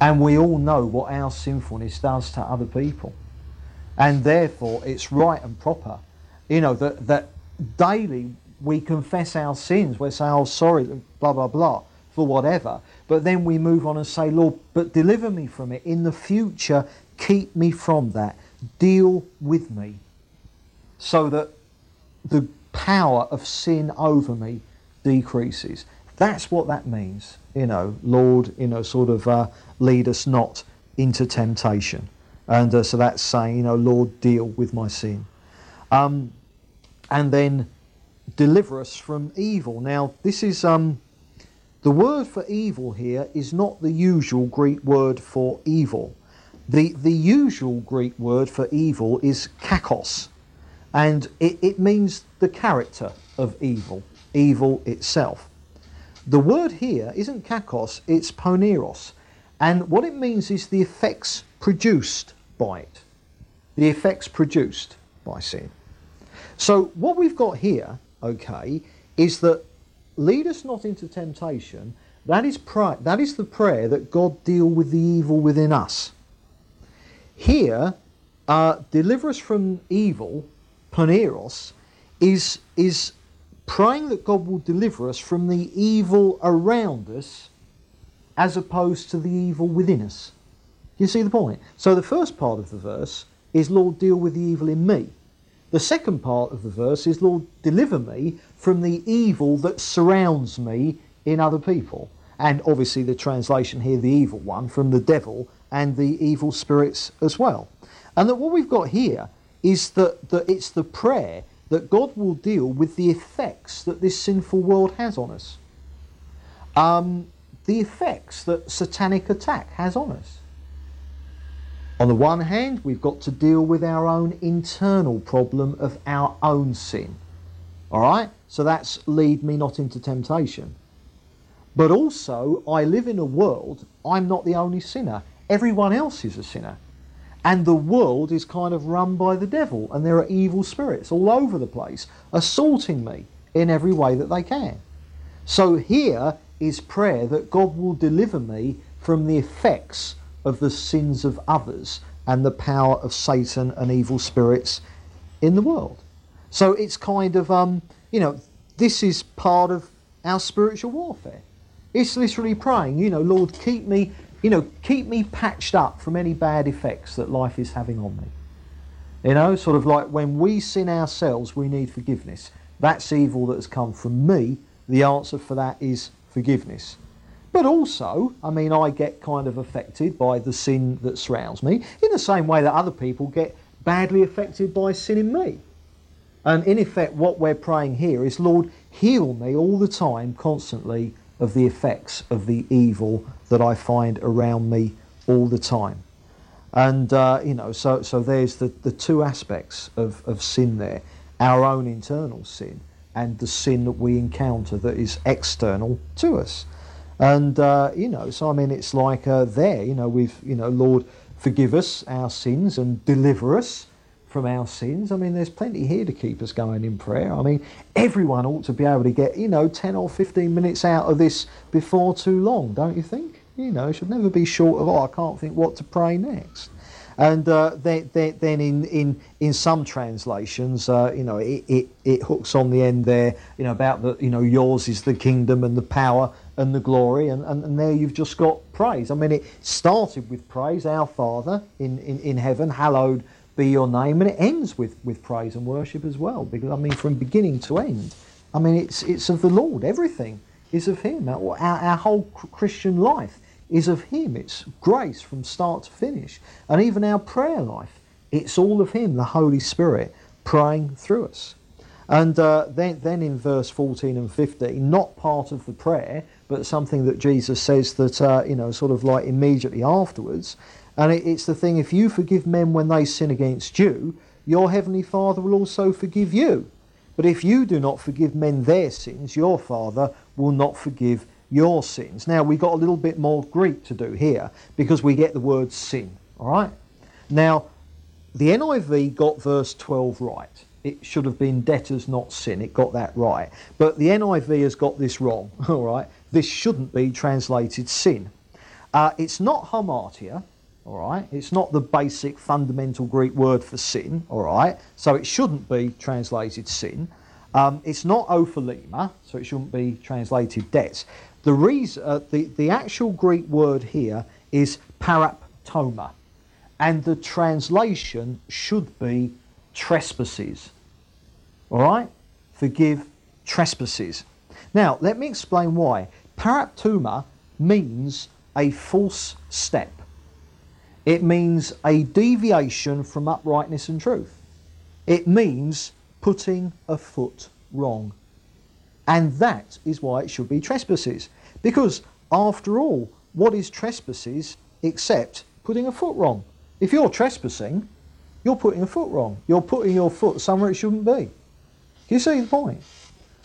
And we all know what our sinfulness does to other people. And therefore it's right and proper, that daily we confess our sins. We say, "Oh, sorry, blah, blah, blah," for whatever. But then we move on and say, "Lord, but deliver me from it. In the future, keep me from that. Deal with me so that the power of sin over me decreases." That's what that means. Lord, lead us not into temptation. And so that's saying, Lord, deal with my sin. And then deliver us from evil. Now, this is... the word for evil here is not the usual Greek word for evil. The usual Greek word for evil is kakos, and it means the character of evil, evil itself. The word here isn't kakos, it's poneros, and what it means is the effects produced by it, the effects produced by sin. So what we've got here, is that lead us not into temptation. That is the prayer that God deal with the evil within us. Here, deliver us from evil, poneros, is praying that God will deliver us from the evil around us as opposed to the evil within us. You see the point? So the first part of the verse is, "Lord, deal with the evil in me." The second part of the verse is, "Lord, deliver me from the evil that surrounds me in other people." And obviously the translation here, the evil one, from the devil and the evil spirits as well. And that what we've got here is that it's the prayer that God will deal with the effects that this sinful world has on us. The effects that satanic attack has on us. On the one hand, we've got to deal with our own internal problem of our own sin. All right? So that's lead me not into temptation. But also, I live in a world, I'm not the only sinner. Everyone else is a sinner. And the world is kind of run by the devil, and there are evil spirits all over the place, assaulting me in every way that they can. So here is prayer that God will deliver me from the effects of the sins of others and the power of Satan and evil spirits in the world. So it's kind of, this is part of our spiritual warfare. It's literally praying, Lord, keep me patched up from any bad effects that life is having on me. Sort of like when we sin ourselves, we need forgiveness. That's evil that has come from me. The answer for that is forgiveness. But also, I get kind of affected by the sin that surrounds me in the same way that other people get badly affected by sin in me. And in effect, what we're praying here is, Lord, heal me all the time, constantly, of the effects of the evil that I find around me all the time. And, so there's the two aspects of sin there, our own internal sin and the sin that we encounter that is external to us. And, it's like Lord, forgive us our sins and deliver us from our sins. There's plenty here to keep us going in prayer. Everyone ought to be able to get, 10 or 15 minutes out of this before too long, don't you think? Should never be short of, I can't think what to pray next. And then in some translations, it hooks on the end there, about the, yours is the kingdom and the power and the glory, and there you've just got praise. It started with praise, our Father in heaven, hallowed be your name, and it ends with praise and worship as well, because from beginning to end, it's of the Lord. Everything is of Him. Our whole Christian life is of Him. It's grace from start to finish. And even our prayer life, it's all of Him, the Holy Spirit, praying through us. And then in verse 14 and 15, not part of the prayer, but something that Jesus says that, immediately afterwards, And it's the thing, if you forgive men when they sin against you, your heavenly Father will also forgive you. But if you do not forgive men their sins, your Father will not forgive your sins. Now, we've got a little bit more Greek to do here, because we get the word sin, all right? Now, the NIV got verse 12 right. It should have been debtors, not sin. It got that right. But the NIV has got this wrong, all right? This shouldn't be translated sin. It's not hamartia, all right? It's not the basic fundamental Greek word for sin, all right? So it shouldn't be translated sin. It's not ophalema, so it shouldn't be translated debts. The reason, the actual Greek word here is paraptoma, and the translation should be trespasses. All right? Forgive trespasses. Now, let me explain why. Paraptoma means a false step. It means a deviation from uprightness and truth. It means putting a foot wrong. And that is why it should be trespasses. Because, after all, what is trespasses except putting a foot wrong? If you're trespassing, you're putting a foot wrong. You're putting your foot somewhere it shouldn't be. You see the point?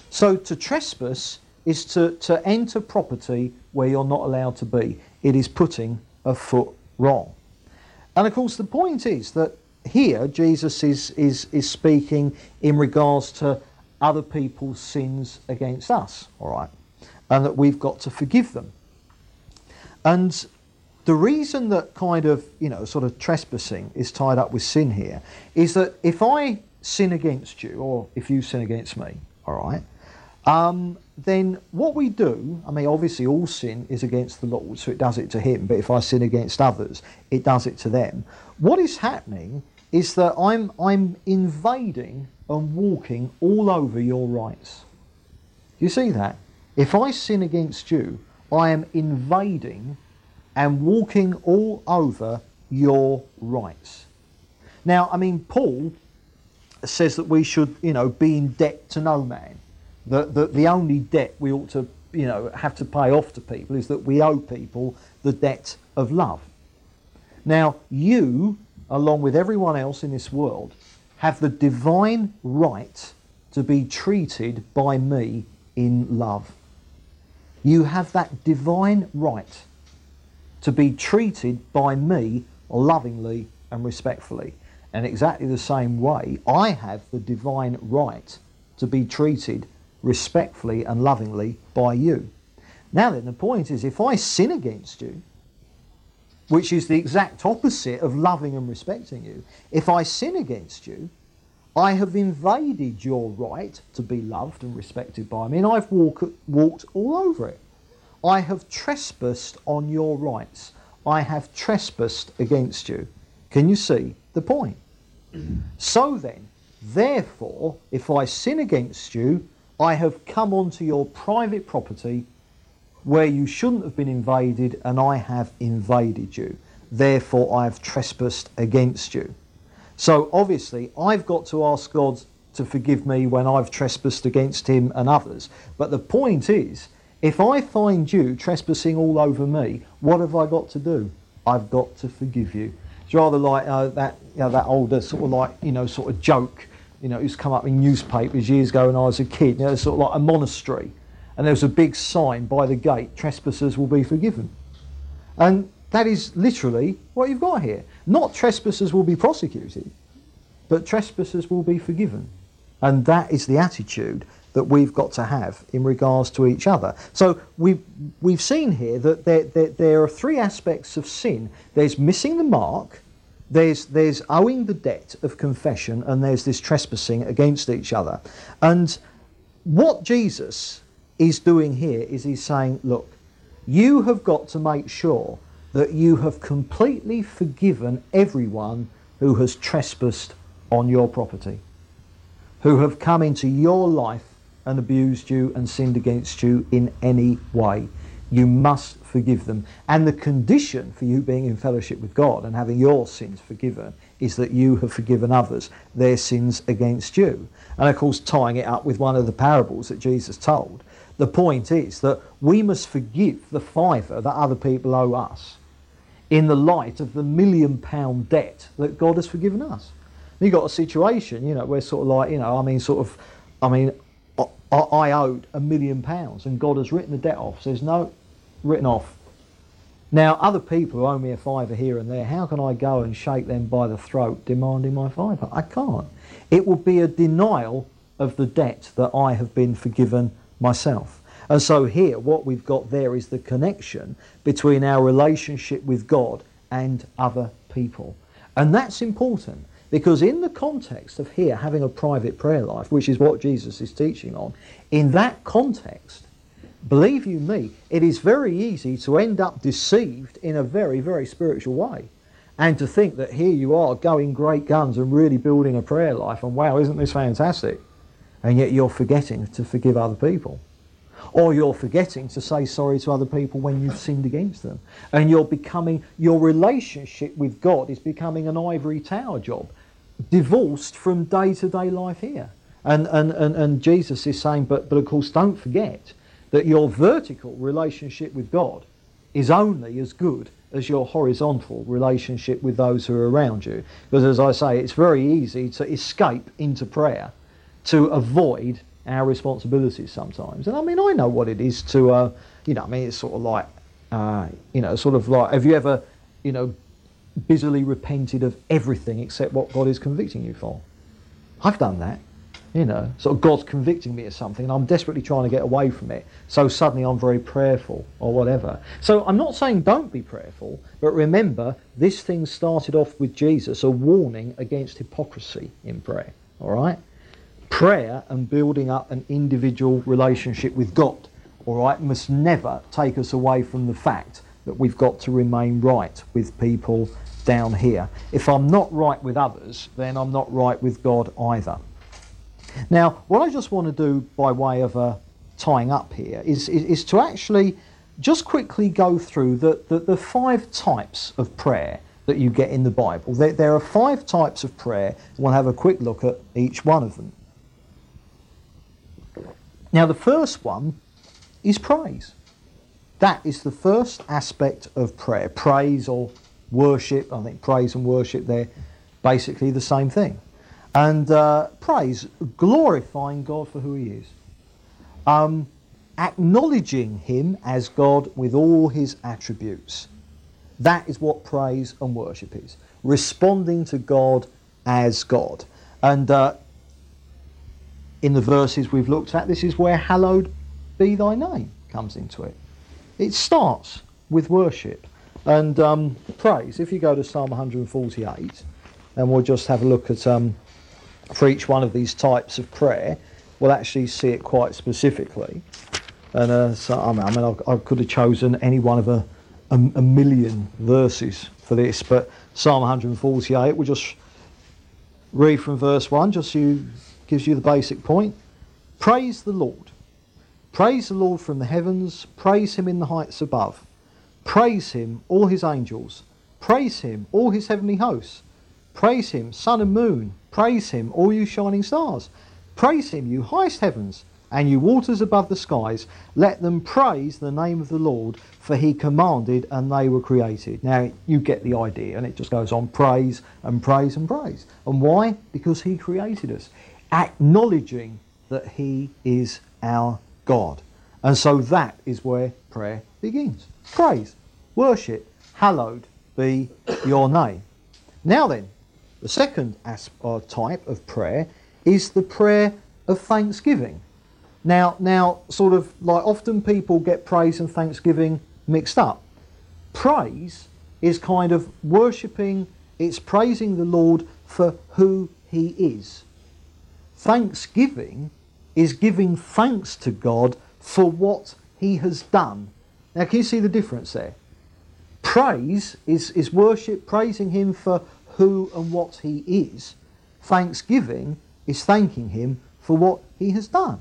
So to trespass is to enter property where you're not allowed to be. It is putting a foot wrong. And of course the point is that here Jesus is speaking in regards to other people's sins against us, all right? And that we've got to forgive them. And the reason that kind of, you know, sort of trespassing is tied up with sin here is that if I sin against you, or if you sin against me, all right, then what we do, I mean, obviously all sin is against the Lord, so it does it to him, but if I sin against others, it does it to them. What is happening is that I'm invading and walking all over your rights. Do you see that? If I sin against you, I am invading and walking all over your rights. Now, I mean, Paul says that we should, you know, be in debt to no man. That the only debt we ought to, you know, have to pay off to people is that we owe people the debt of love. Now, you, along with everyone else in this world, have the divine right to be treated by me in love. You have that divine right to be treated by me lovingly and respectfully. And exactly the same way, I have the divine right to be treated respectfully and lovingly by you. Now then, the point is, if I sin against you, which is the exact opposite of loving and respecting you, if I sin against you, I have invaded your right to be loved and respected by me, and I've walked all over it. I have trespassed on your rights. I have trespassed against you. Can you see the point? So then, therefore, if I sin against you, I have come onto your private property where you shouldn't have been invaded, and I have invaded you. Therefore, I have trespassed against you. So obviously, I've got to ask God to forgive me when I've trespassed against him and others. But the point is, if I find you trespassing all over me, what have I got to do? I've got to forgive you. It's rather like that, you know, that older sort of like, you know, sort of joke, you know, who's come up in newspapers years ago when I was a kid. You know, sort of like a monastery, and there was a big sign by the gate: trespassers will be forgiven. And that is literally what you've got here. Not trespassers will be prosecuted, but trespassers will be forgiven. And that is the attitude that we've got to have in regards to each other. So we've seen here that there are three aspects of sin. There's missing the mark, there's owing the debt of confession, and there's this trespassing against each other. And what Jesus is doing here is he's saying, look, you have got to make sure that you have completely forgiven everyone who has trespassed on your property, who have come into your life and abused you and sinned against you in any way. You must forgive them. And the condition for you being in fellowship with God and having your sins forgiven is that you have forgiven others their sins against you. And of course, tying it up with one of the parables that Jesus told, the point is that we must forgive the fiver that other people owe us. in the light of the £1 million debt that God has forgiven us. And you've got a situation, where sort of like, I owed £1 million and God has written the debt off. Says, no, written off. Now, other people who owe me a £5 here and there, how can I go and shake them by the throat demanding my £5? I can't. It would be a denial of the debt that I have been forgiven myself. And so here, what we've got there is the connection between our relationship with God and other people. And that's important, because in the context of here having a private prayer life, which is what Jesus is teaching on, in that context, believe you me, it is very easy to end up deceived in a very, very spiritual way. And to think that here you are going great guns and really building a prayer life, and wow, isn't this fantastic? And yet you're forgetting to forgive other people. Or you're forgetting to say sorry to other people when you've sinned against them. And your relationship with God is becoming an ivory tower job, divorced from day-to-day life here. And Jesus is saying, but of course don't forget that your vertical relationship with God is only as good as your horizontal relationship with those who are around you. Because as I say, it's very easy to escape into prayer to avoid our responsibilities sometimes. And I know what it is to, it's sort of like, have you ever, busily repented of everything except what God is convicting you for? I've done that. God's convicting me of something and I'm desperately trying to get away from it, so suddenly I'm very prayerful or whatever. So I'm not saying don't be prayerful, but remember, this thing started off with Jesus, a warning against hypocrisy in prayer, all right? Prayer and building up an individual relationship with God, all right, must never take us away from the fact that we've got to remain right with people down here. If I'm not right with others, then I'm not right with God either. Now, what I just want to do by way of tying up here is to actually just quickly go through the five types of prayer that you get in the Bible. There are five types of prayer. We'll have a quick look at each one of them. Now, the first one is praise. That is the first aspect of prayer. Praise or worship. I think praise and worship, they're basically the same thing. And praise, glorifying God for who he is. Acknowledging him as God with all his attributes. That is what praise and worship is. Responding to God as God. And in the verses we've looked at, this is where hallowed be thy name comes into it. It starts with worship and praise. If you go to Psalm 148, and we'll just have a look at... for each one of these types of prayer, we'll actually see it quite specifically. And I could have chosen any one of a million verses for this, but Psalm 148, we'll just read from verse 1, gives you the basic point. Praise the Lord. Praise the Lord from the heavens. Praise him in the heights above. Praise him, all his angels. Praise him, all his heavenly hosts. Praise him, sun and moon. Praise him, all you shining stars. Praise him, you highest heavens, and you waters above the skies. Let them praise the name of the Lord, for he commanded and they were created. Now, you get the idea, and it just goes on, praise and praise and praise. And why? Because he created us, acknowledging that he is our God. And so that is where prayer begins. Praise, worship, hallowed be your name. Now then, the second type of prayer is the prayer of thanksgiving. Now, sort of like often people get praise and thanksgiving mixed up. Praise is kind of worshipping, it's praising the Lord for who he is. Thanksgiving is giving thanks to God for what he has done. Now, can you see the difference there? Praise is worship, praising him for who and what he is. Thanksgiving is thanking him for what he has done.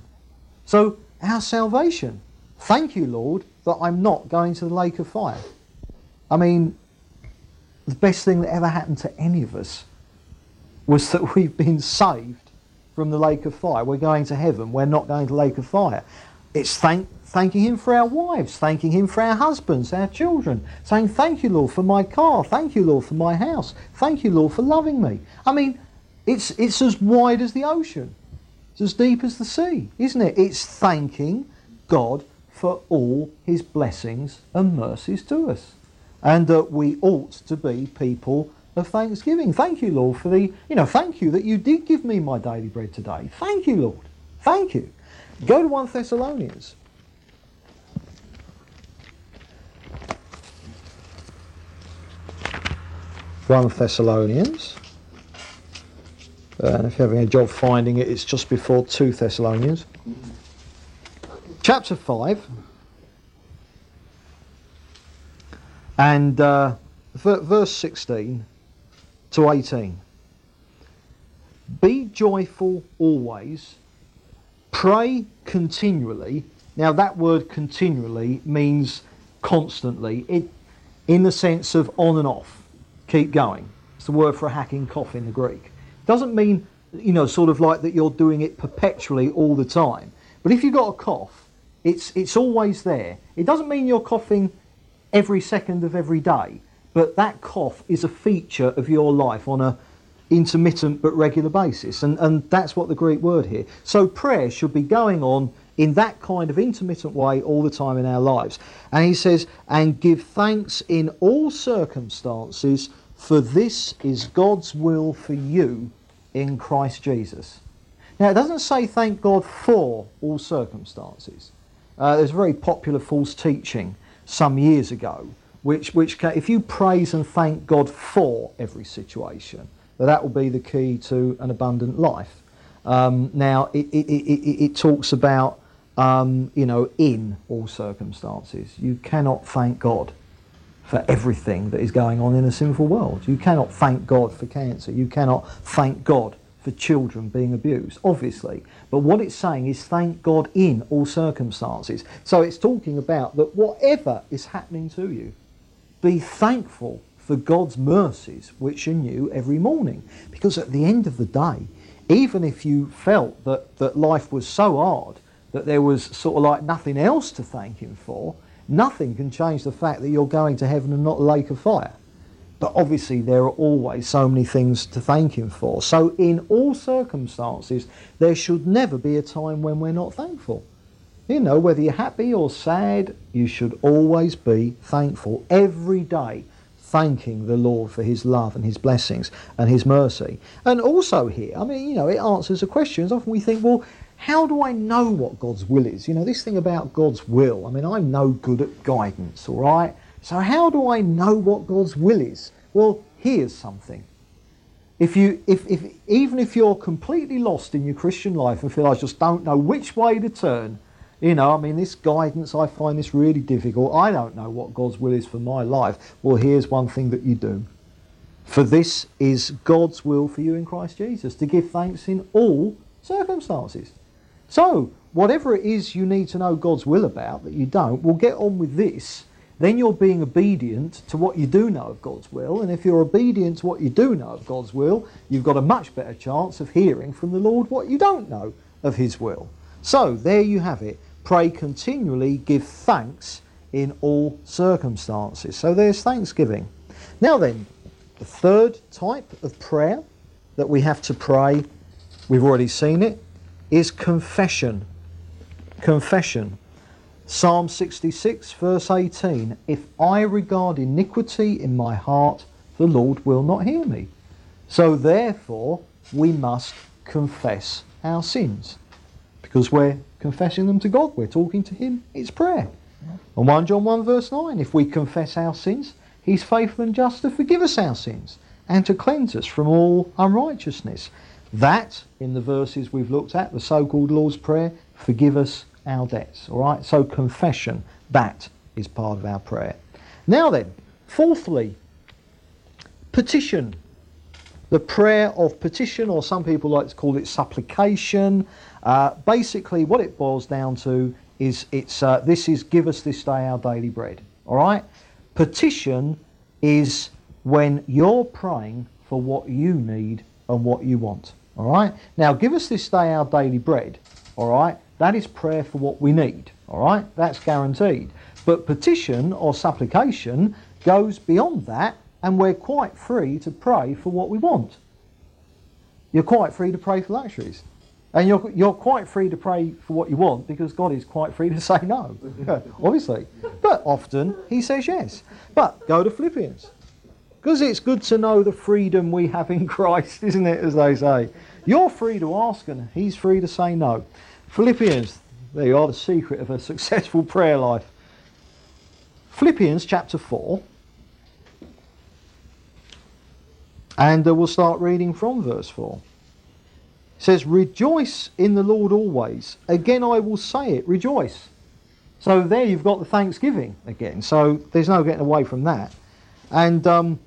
So our salvation. Thank you, Lord, that I'm not going to the lake of fire. The best thing that ever happened to any of us was that we've been saved from the lake of fire. We're going to heaven. We're not going to the lake of fire. It's thanking him for our wives, thanking him for our husbands, our children, saying, thank you, Lord, for my car, thank you, Lord, for my house, thank you, Lord, for loving me. I mean, it's as wide as the ocean. It's as deep as the sea, isn't it? It's thanking God for all his blessings and mercies to us. And that we ought to be people of thanksgiving. Thank you, Lord, for the, thank you that you did give me my daily bread today. Thank you, Lord. Thank you. Go to 1 Thessalonians. And if you're having a job finding it, it's just before 2 Thessalonians. Chapter 5. And verse 16 to 18. Be joyful always. Pray continually. Now that word continually means constantly. It, in the sense of on and off. Keep going. It's the word for a hacking cough in the Greek. It doesn't mean, sort of like that you're doing it perpetually all the time. But if you've got a cough, it's always there. It doesn't mean you're coughing every second of every day, but that cough is a feature of your life on a intermittent but regular basis, and that's what the Greek word here. So prayer should be going on in that kind of intermittent way all the time in our lives. And he says, and give thanks in all circumstances, for this is God's will for you in Christ Jesus. Now it doesn't say thank God for all circumstances. There's a very popular false teaching some years ago, which if you praise and thank God for every situation, that will be the key to an abundant life. Now it talks about in all circumstances. You cannot thank God for everything that is going on in a sinful world. You cannot thank God for cancer. You cannot thank God for children being abused, obviously. But what it's saying is thank God in all circumstances. So it's talking about that whatever is happening to you, be thankful for God's mercies which are new every morning. Because at the end of the day, even if you felt that life was so hard that there was sort of like nothing else to thank him for, nothing can change the fact that you're going to heaven and not a lake of fire. But obviously there are always so many things to thank him for. So in all circumstances, there should never be a time when we're not thankful. Whether you're happy or sad, you should always be thankful every day, thanking the Lord for his love and his blessings and his mercy. And also here, it answers the questions. Often we think, well, how do I know what God's will is? This thing about God's will. I'm no good at guidance, all right? So how do I know what God's will is? Well, here's something. Even if you're completely lost in your Christian life and feel I just don't know which way to turn, this guidance, I find this really difficult. I don't know what God's will is for my life. Well, here's one thing that you do. For this is God's will for you in Christ Jesus, to give thanks in all circumstances. So, whatever it is you need to know God's will about that you don't, we'll get on with this. Then you're being obedient to what you do know of God's will. And if you're obedient to what you do know of God's will, you've got a much better chance of hearing from the Lord what you don't know of his will. So, there you have it. Pray continually, give thanks in all circumstances. So there's thanksgiving. Now then, the third type of prayer that we have to pray, we've already seen it, is confession. Confession. Psalm 66 verse 18, if I regard iniquity in my heart, the Lord will not hear me. So therefore, we must confess our sins. Because we're confessing them to God, we're talking to him, it's prayer. And 1 John 1 verse 9, if we confess our sins, he's faithful and just to forgive us our sins and to cleanse us from all unrighteousness. That, in the verses we've looked at, the so-called Lord's Prayer, forgive us our debts. All right, so confession, that is part of our prayer. Now then, fourthly, petition. The prayer of petition, or some people like to call it supplication. Basically, what it boils down to is this is give us this day our daily bread. All right, petition is when you're praying for what you need and what you want. All right, now give us this day our daily bread. All right, That is prayer for what we need, all right? That's guaranteed. But petition or supplication goes beyond that, and we're quite free to pray for what we want. You're quite free to pray for luxuries. And you're quite free to pray for what you want, because God is quite free to say no, obviously. But often he says yes. But go to Philippians, because it's good to know the freedom we have in Christ, isn't it, as they say. You're free to ask and he's free to say no. Philippians, there you are, the secret of a successful prayer life. Philippians chapter 4, and we'll start reading from verse 4. It says, "Rejoice in the Lord always. Again I will say it, rejoice." So there you've got the thanksgiving again. So there's no getting away from that. And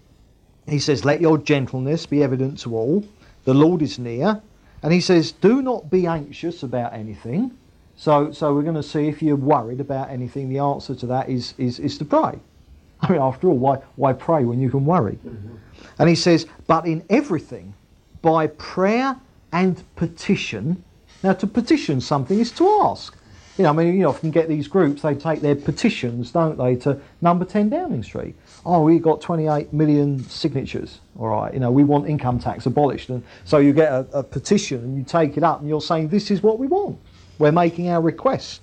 he says, "Let your gentleness be evident to all. The Lord is near." And he says, "Do not be anxious about anything." So we're going to see, if you're worried about anything, the answer to that is to pray. I mean, after all, why pray when you can worry? Mm-hmm. And he says, "But in everything, by prayer and petition." Now, to petition something is to ask. You know, I mean, you often get these groups, they take their petitions, don't they, to number 10 Downing Street. "Oh, we got 28 million signatures, all right, you know, we want income tax abolished." And so you get a petition and you take it up and you're saying, this is what we want. We're making our requests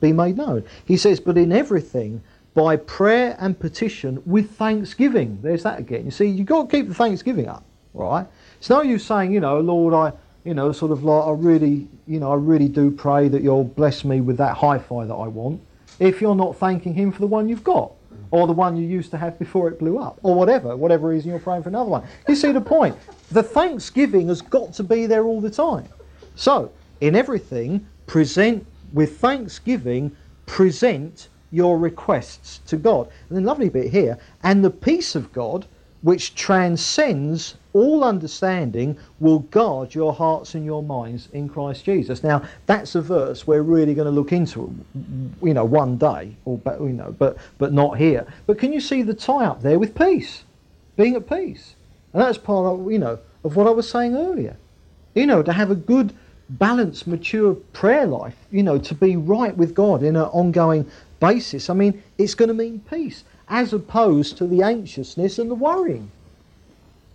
be made known. He says, "But in everything, by prayer and petition with thanksgiving." There's that again. You see, you've got to keep the thanksgiving up, all right? It's no use saying, you know, "Lord, I really do pray that you'll bless me with that hi-fi that I want," if you're not thanking him for the one you've got, or the one you used to have before it blew up, or whatever reason you're praying for another one. You see the point? The thanksgiving has got to be there all the time. So, in everything, present with thanksgiving, present your requests to God. And then lovely bit here, "And the peace of God, which transcends all understanding, will guard your hearts and your minds in Christ Jesus." Now, that's a verse we're really going to look into, you know, one day, or you know, but not here. But can you see the tie-up there with peace, being at peace? And that's part of, you know, of what I was saying earlier. You know, to have a good, balanced, mature prayer life, you know, to be right with God in an ongoing basis. I mean, it's going to mean peace, as opposed to the anxiousness and the worrying.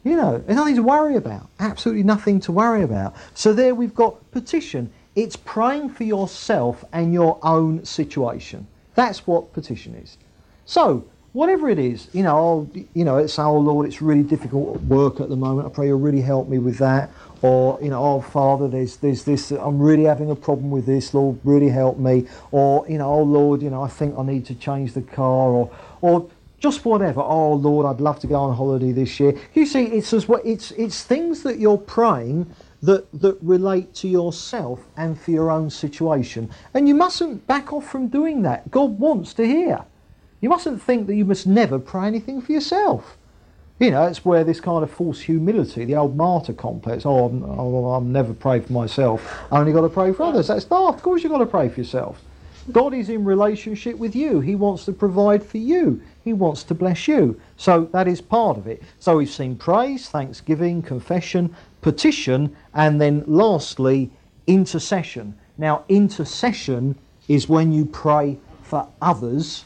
You know, there's nothing to worry about. Absolutely nothing to worry about. So there we've got petition. It's praying for yourself and your own situation. That's what petition is. So, whatever it is, you know, it's, "Oh Lord, it's really difficult at work at the moment. I pray you'll really help me with that." Or, you know, "Oh Father, there's this, I'm really having a problem with this, Lord, really help me." Or, you know, "Oh Lord, you know, I think I need to change the car," or just whatever. "Oh Lord, I'd love to go on holiday this year." You see, it's things that you're praying that relate to yourself and for your own situation. And you mustn't back off from doing that. God wants to hear. You mustn't think that you must never pray anything for yourself. You know, it's where this kind of false humility, the old martyr complex, I'll never pray for myself, I only got to pray for others." That's daft. Of course you've got to pray for yourself. God is in relationship with you. He wants to provide for you. He wants to bless you. So that is part of it. So we've seen praise, thanksgiving, confession, petition, and then lastly, intercession. Now, intercession is when you pray for others,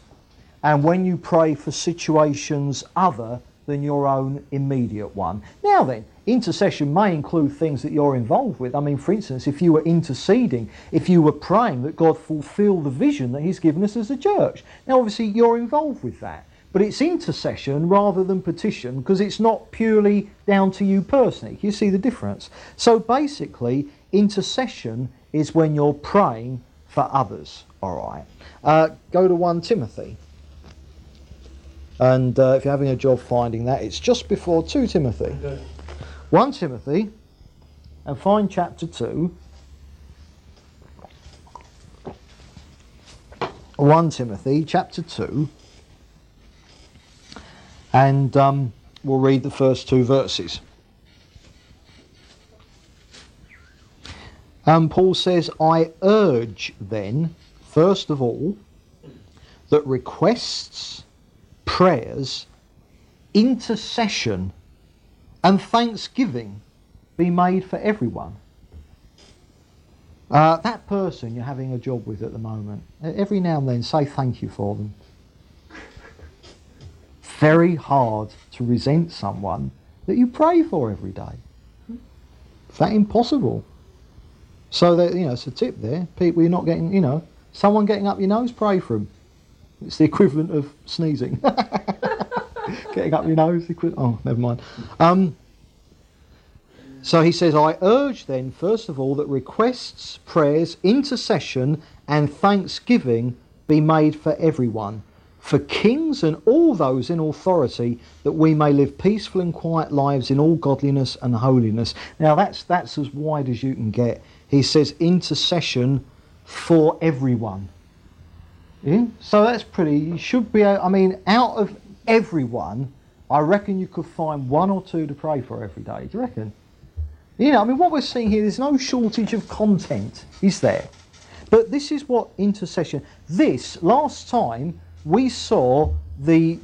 and when you pray for situations other than your own immediate one. Now then, intercession may include things that you're involved with. I mean, for instance, if you were interceding, if you were praying that God fulfill the vision that he's given us as a church. Now obviously you're involved with that, but it's intercession rather than petition, because it's not purely down to you personally. You see the difference? So basically, intercession is when you're praying for others. All right. Go to 1 Timothy. And if you're having a job finding that, it's just before 2 Timothy. 1 Timothy, and find chapter 2. 1 Timothy, chapter 2. And we'll read the first two verses. Paul says, "I urge then, first of all, that requests, prayers, intercession, and thanksgiving be made for everyone." That person you're having a job with at the moment, every now and then say thank you for them. Very hard to resent someone that you pray for every day. It's that impossible. So that, it's a tip there. People, you're not getting, someone getting up your nose, pray for them. It's the equivalent of sneezing. Getting up your nose, oh, never mind. So he says, I urge then, first of all, that requests, prayers, intercession and thanksgiving be made for everyone, for kings and all those in authority, that we may live peaceful and quiet lives in all godliness and holiness. Now that's as wide as you can get. He says intercession for everyone. Yeah? So that's pretty, you should be, out of everyone, I reckon you could find one or two to pray for every day, do you reckon? What we're seeing here, there's no shortage of content, is there? But this is what intercession, last time, we saw the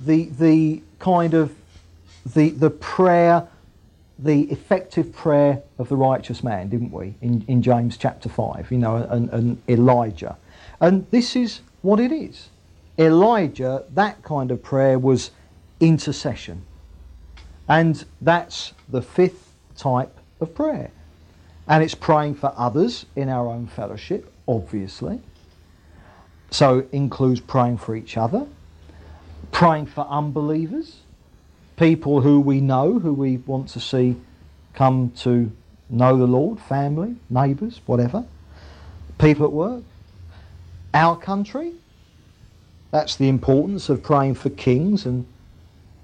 prayer, the effective prayer of the righteous man, didn't we? In James chapter 5, and Elijah. And this is what it is. Elijah, that kind of prayer was intercession. And that's the fifth type of prayer. And it's praying for others in our own fellowship, obviously. So it includes praying for each other, praying for unbelievers, people who we know, who we want to see come to know the Lord, family, neighbours, whatever, people at work, our country. That's the importance of praying for kings. And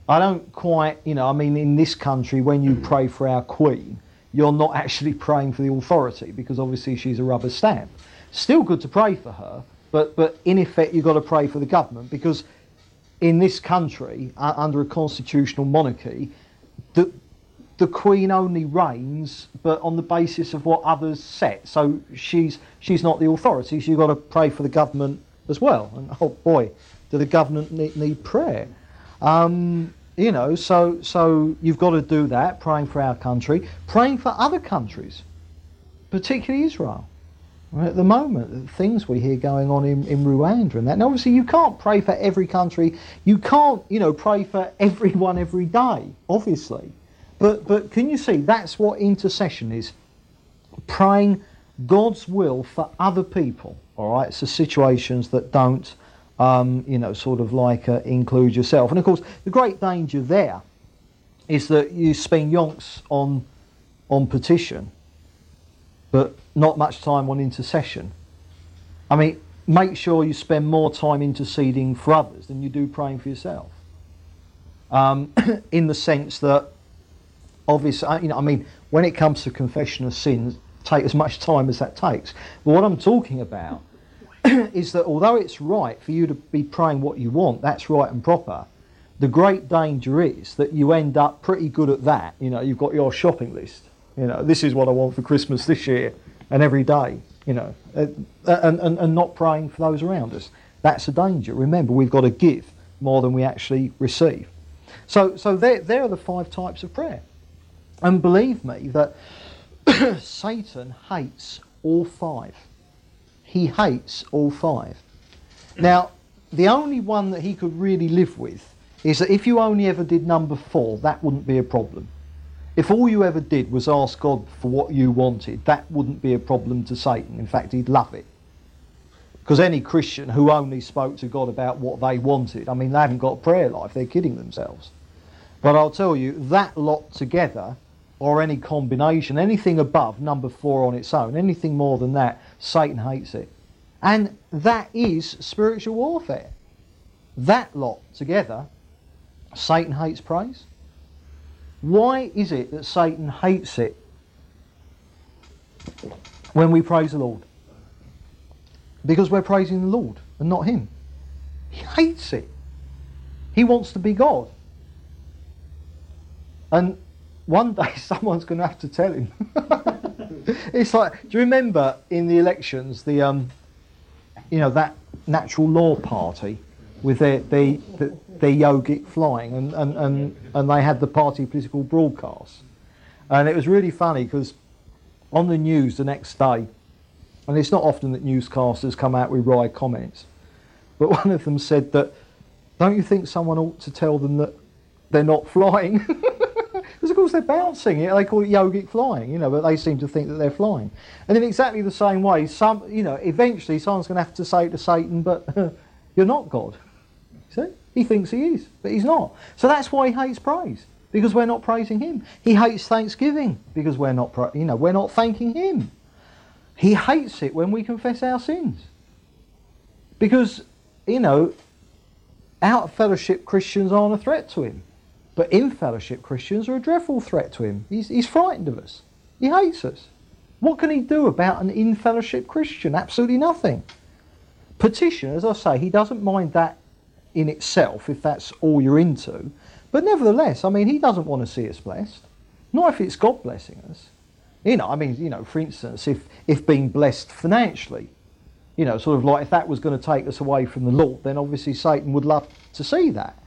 I don't quite, in this country, when you pray for our Queen, you're not actually praying for the authority, because obviously she's a rubber stamp. Still good to pray for her, But in effect, you've got to pray for the government, because in this country, under a constitutional monarchy, the Queen only reigns, but on the basis of what others set. So she's not the authority, so you've got to pray for the government as well. And oh boy, do the government need prayer. So you've got to do that, praying for our country, praying for other countries, particularly Israel. At the moment, the things we hear going on in Rwanda and that. And obviously you can't pray for every country. You can't, pray for everyone every day, obviously. But can you see, that's what intercession is. Praying God's will for other people, all right? So situations that don't, include yourself. And of course, the great danger there is that you spend yonks on petition, but not much time on intercession. Make sure you spend more time interceding for others than you do praying for yourself. In the sense that, obviously, when it comes to confession of sins, take as much time as that takes. But what I'm talking about is that although it's right for you to be praying what you want, that's right and proper, the great danger is that you end up pretty good at that. You've got your shopping list. This is what I want for Christmas this year, and every day, and not praying for those around us. That's a danger. Remember, we've got to give more than we actually receive. So there are the five types of prayer. And believe me that Satan hates all five. He hates all five. Now, the only one that he could really live with is that if you only ever did number 4, that wouldn't be a problem. If all you ever did was ask God for what you wanted, that wouldn't be a problem to Satan. In fact, he'd love it. Because any Christian who only spoke to God about what they wanted, they haven't got a prayer life, they're kidding themselves. But I'll tell you, that lot together, or any combination, anything above number 4 on its own, anything more than that, Satan hates it. And that is spiritual warfare. That lot together, Satan hates praise. Why is it that Satan hates it when we praise the Lord? Because we're praising the Lord and not him. He hates it. He wants to be God. And one day someone's going to have to tell him. It's like, do you remember in the elections, the that natural law party with their yogic flying, and they had the party political broadcast, and it was really funny because on the news the next day And it's not often that newscasters come out with wry comments. But one of them said that, don't you think someone ought to tell them that they're not flying? Because of course they're bouncing. You know, they call it yogic flying, you know, but they seem to think that they're flying. And in exactly the same way, eventually someone's going to have to say to Satan, but you're not God. See? He thinks he is, but he's not. So that's why he hates praise, because we're not praising him. He hates thanksgiving, because we're not thanking him. He hates it when we confess our sins. Because, out of fellowship Christians aren't a threat to him. But in fellowship Christians are a dreadful threat to him. He's frightened of us. He hates us. What can he do about an in fellowship Christian? Absolutely nothing. Petition, as I say, he doesn't mind that in itself, if that's all you're into. But nevertheless, he doesn't want to see us blessed. Not if it's God blessing us. For instance, if being blessed financially, if that was going to take us away from the Lord, then obviously Satan would love to see that.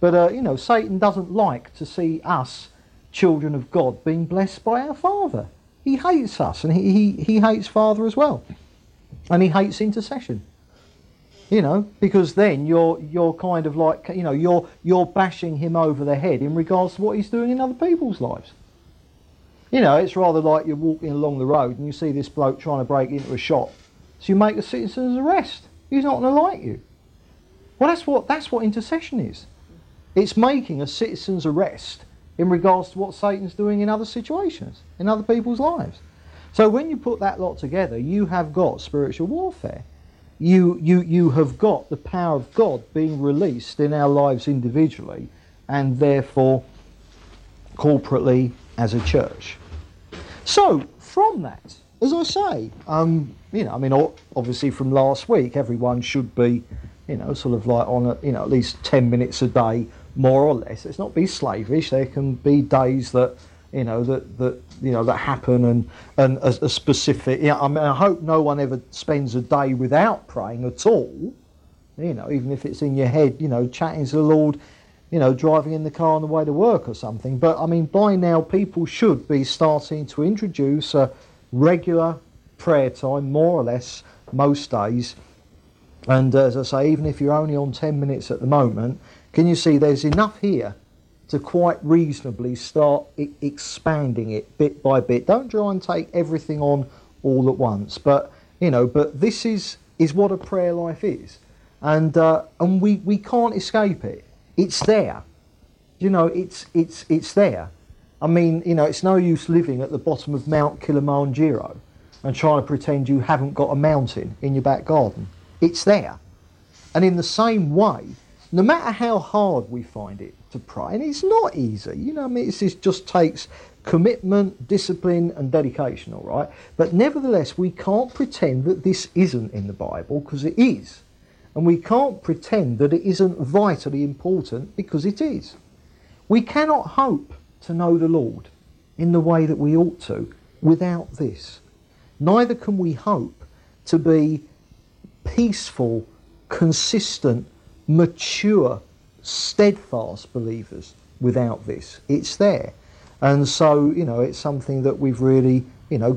But, Satan doesn't like to see us, children of God, being blessed by our Father. He hates us, and he hates Father as well. And he hates intercession. Because then you're kind of like, you're bashing him over the head in regards to what he's doing in other people's lives. It's rather like you're walking along the road and you see this bloke trying to break into a shop. So you make a citizen's arrest. He's not going to like you. Well, that's what intercession is. It's making a citizen's arrest in regards to what Satan's doing in other situations, in other people's lives. So when you put that lot together, you have got spiritual warfare. You have got the power of God being released in our lives individually and therefore corporately as a church. So from that, as I say, obviously from last week, everyone should be, on a, at least 10 minutes a day, more or less. Let's not be slavish. There can be days that, that happen and a specific, I hope no one ever spends a day without praying at all, even if it's in your head, chatting to the Lord, driving in the car on the way to work or something. But by now people should be starting to introduce a regular prayer time, more or less, most days. And as I say, even if you're only on 10 minutes at the moment, can you see there's enough here to quite reasonably start expanding it bit by bit? Don't try and take everything on all at once, but this is what a prayer life is, and we can't escape it. It's there, it's there. It's no use living at the bottom of Mount Kilimanjaro and trying to pretend you haven't got a mountain in your back garden. It's there. And in the same way, no matter how hard we find it to pray, and it's not easy, it just takes commitment, discipline and dedication, all right? But nevertheless, we can't pretend that this isn't in the Bible, because it is. And we can't pretend that it isn't vitally important, because it is. We cannot hope to know the Lord in the way that we ought to without this. Neither can we hope to be peaceful, consistent, mature, steadfast believers without this. It's there. And so, it's something that we've really,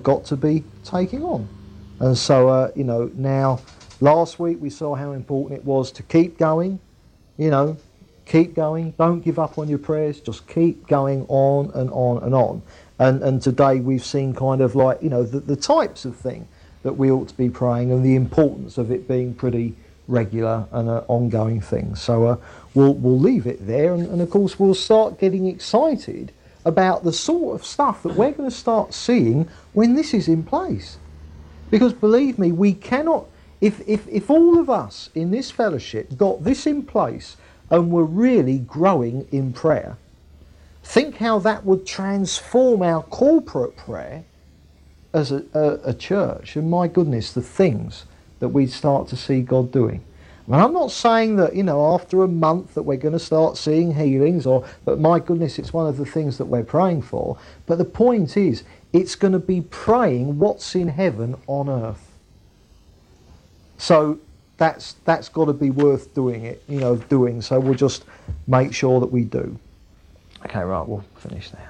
got to be taking on. And so, now, last week we saw how important it was to keep going, keep going. Don't give up on your prayers. Just keep going on and on and on. And today we've seen kind of like, the types of thing that we ought to be praying and the importance of it being pretty regular and an ongoing thing. So we'll leave it there, and of course we'll start getting excited about the sort of stuff that we're going to start seeing when this is in place. Because believe me, we cannot, if all of us in this fellowship got this in place and were really growing in prayer, think how that would transform our corporate prayer as a church. And my goodness, the things that we'd start to see God doing. I mean, I'm not saying that, after a month that we're going to start seeing healings, but my goodness, it's one of the things that we're praying for. But the point is, it's going to be praying what's in heaven on earth. So that's got to be worth doing it, doing. So we'll just make sure that we do. Okay, right, we'll finish now.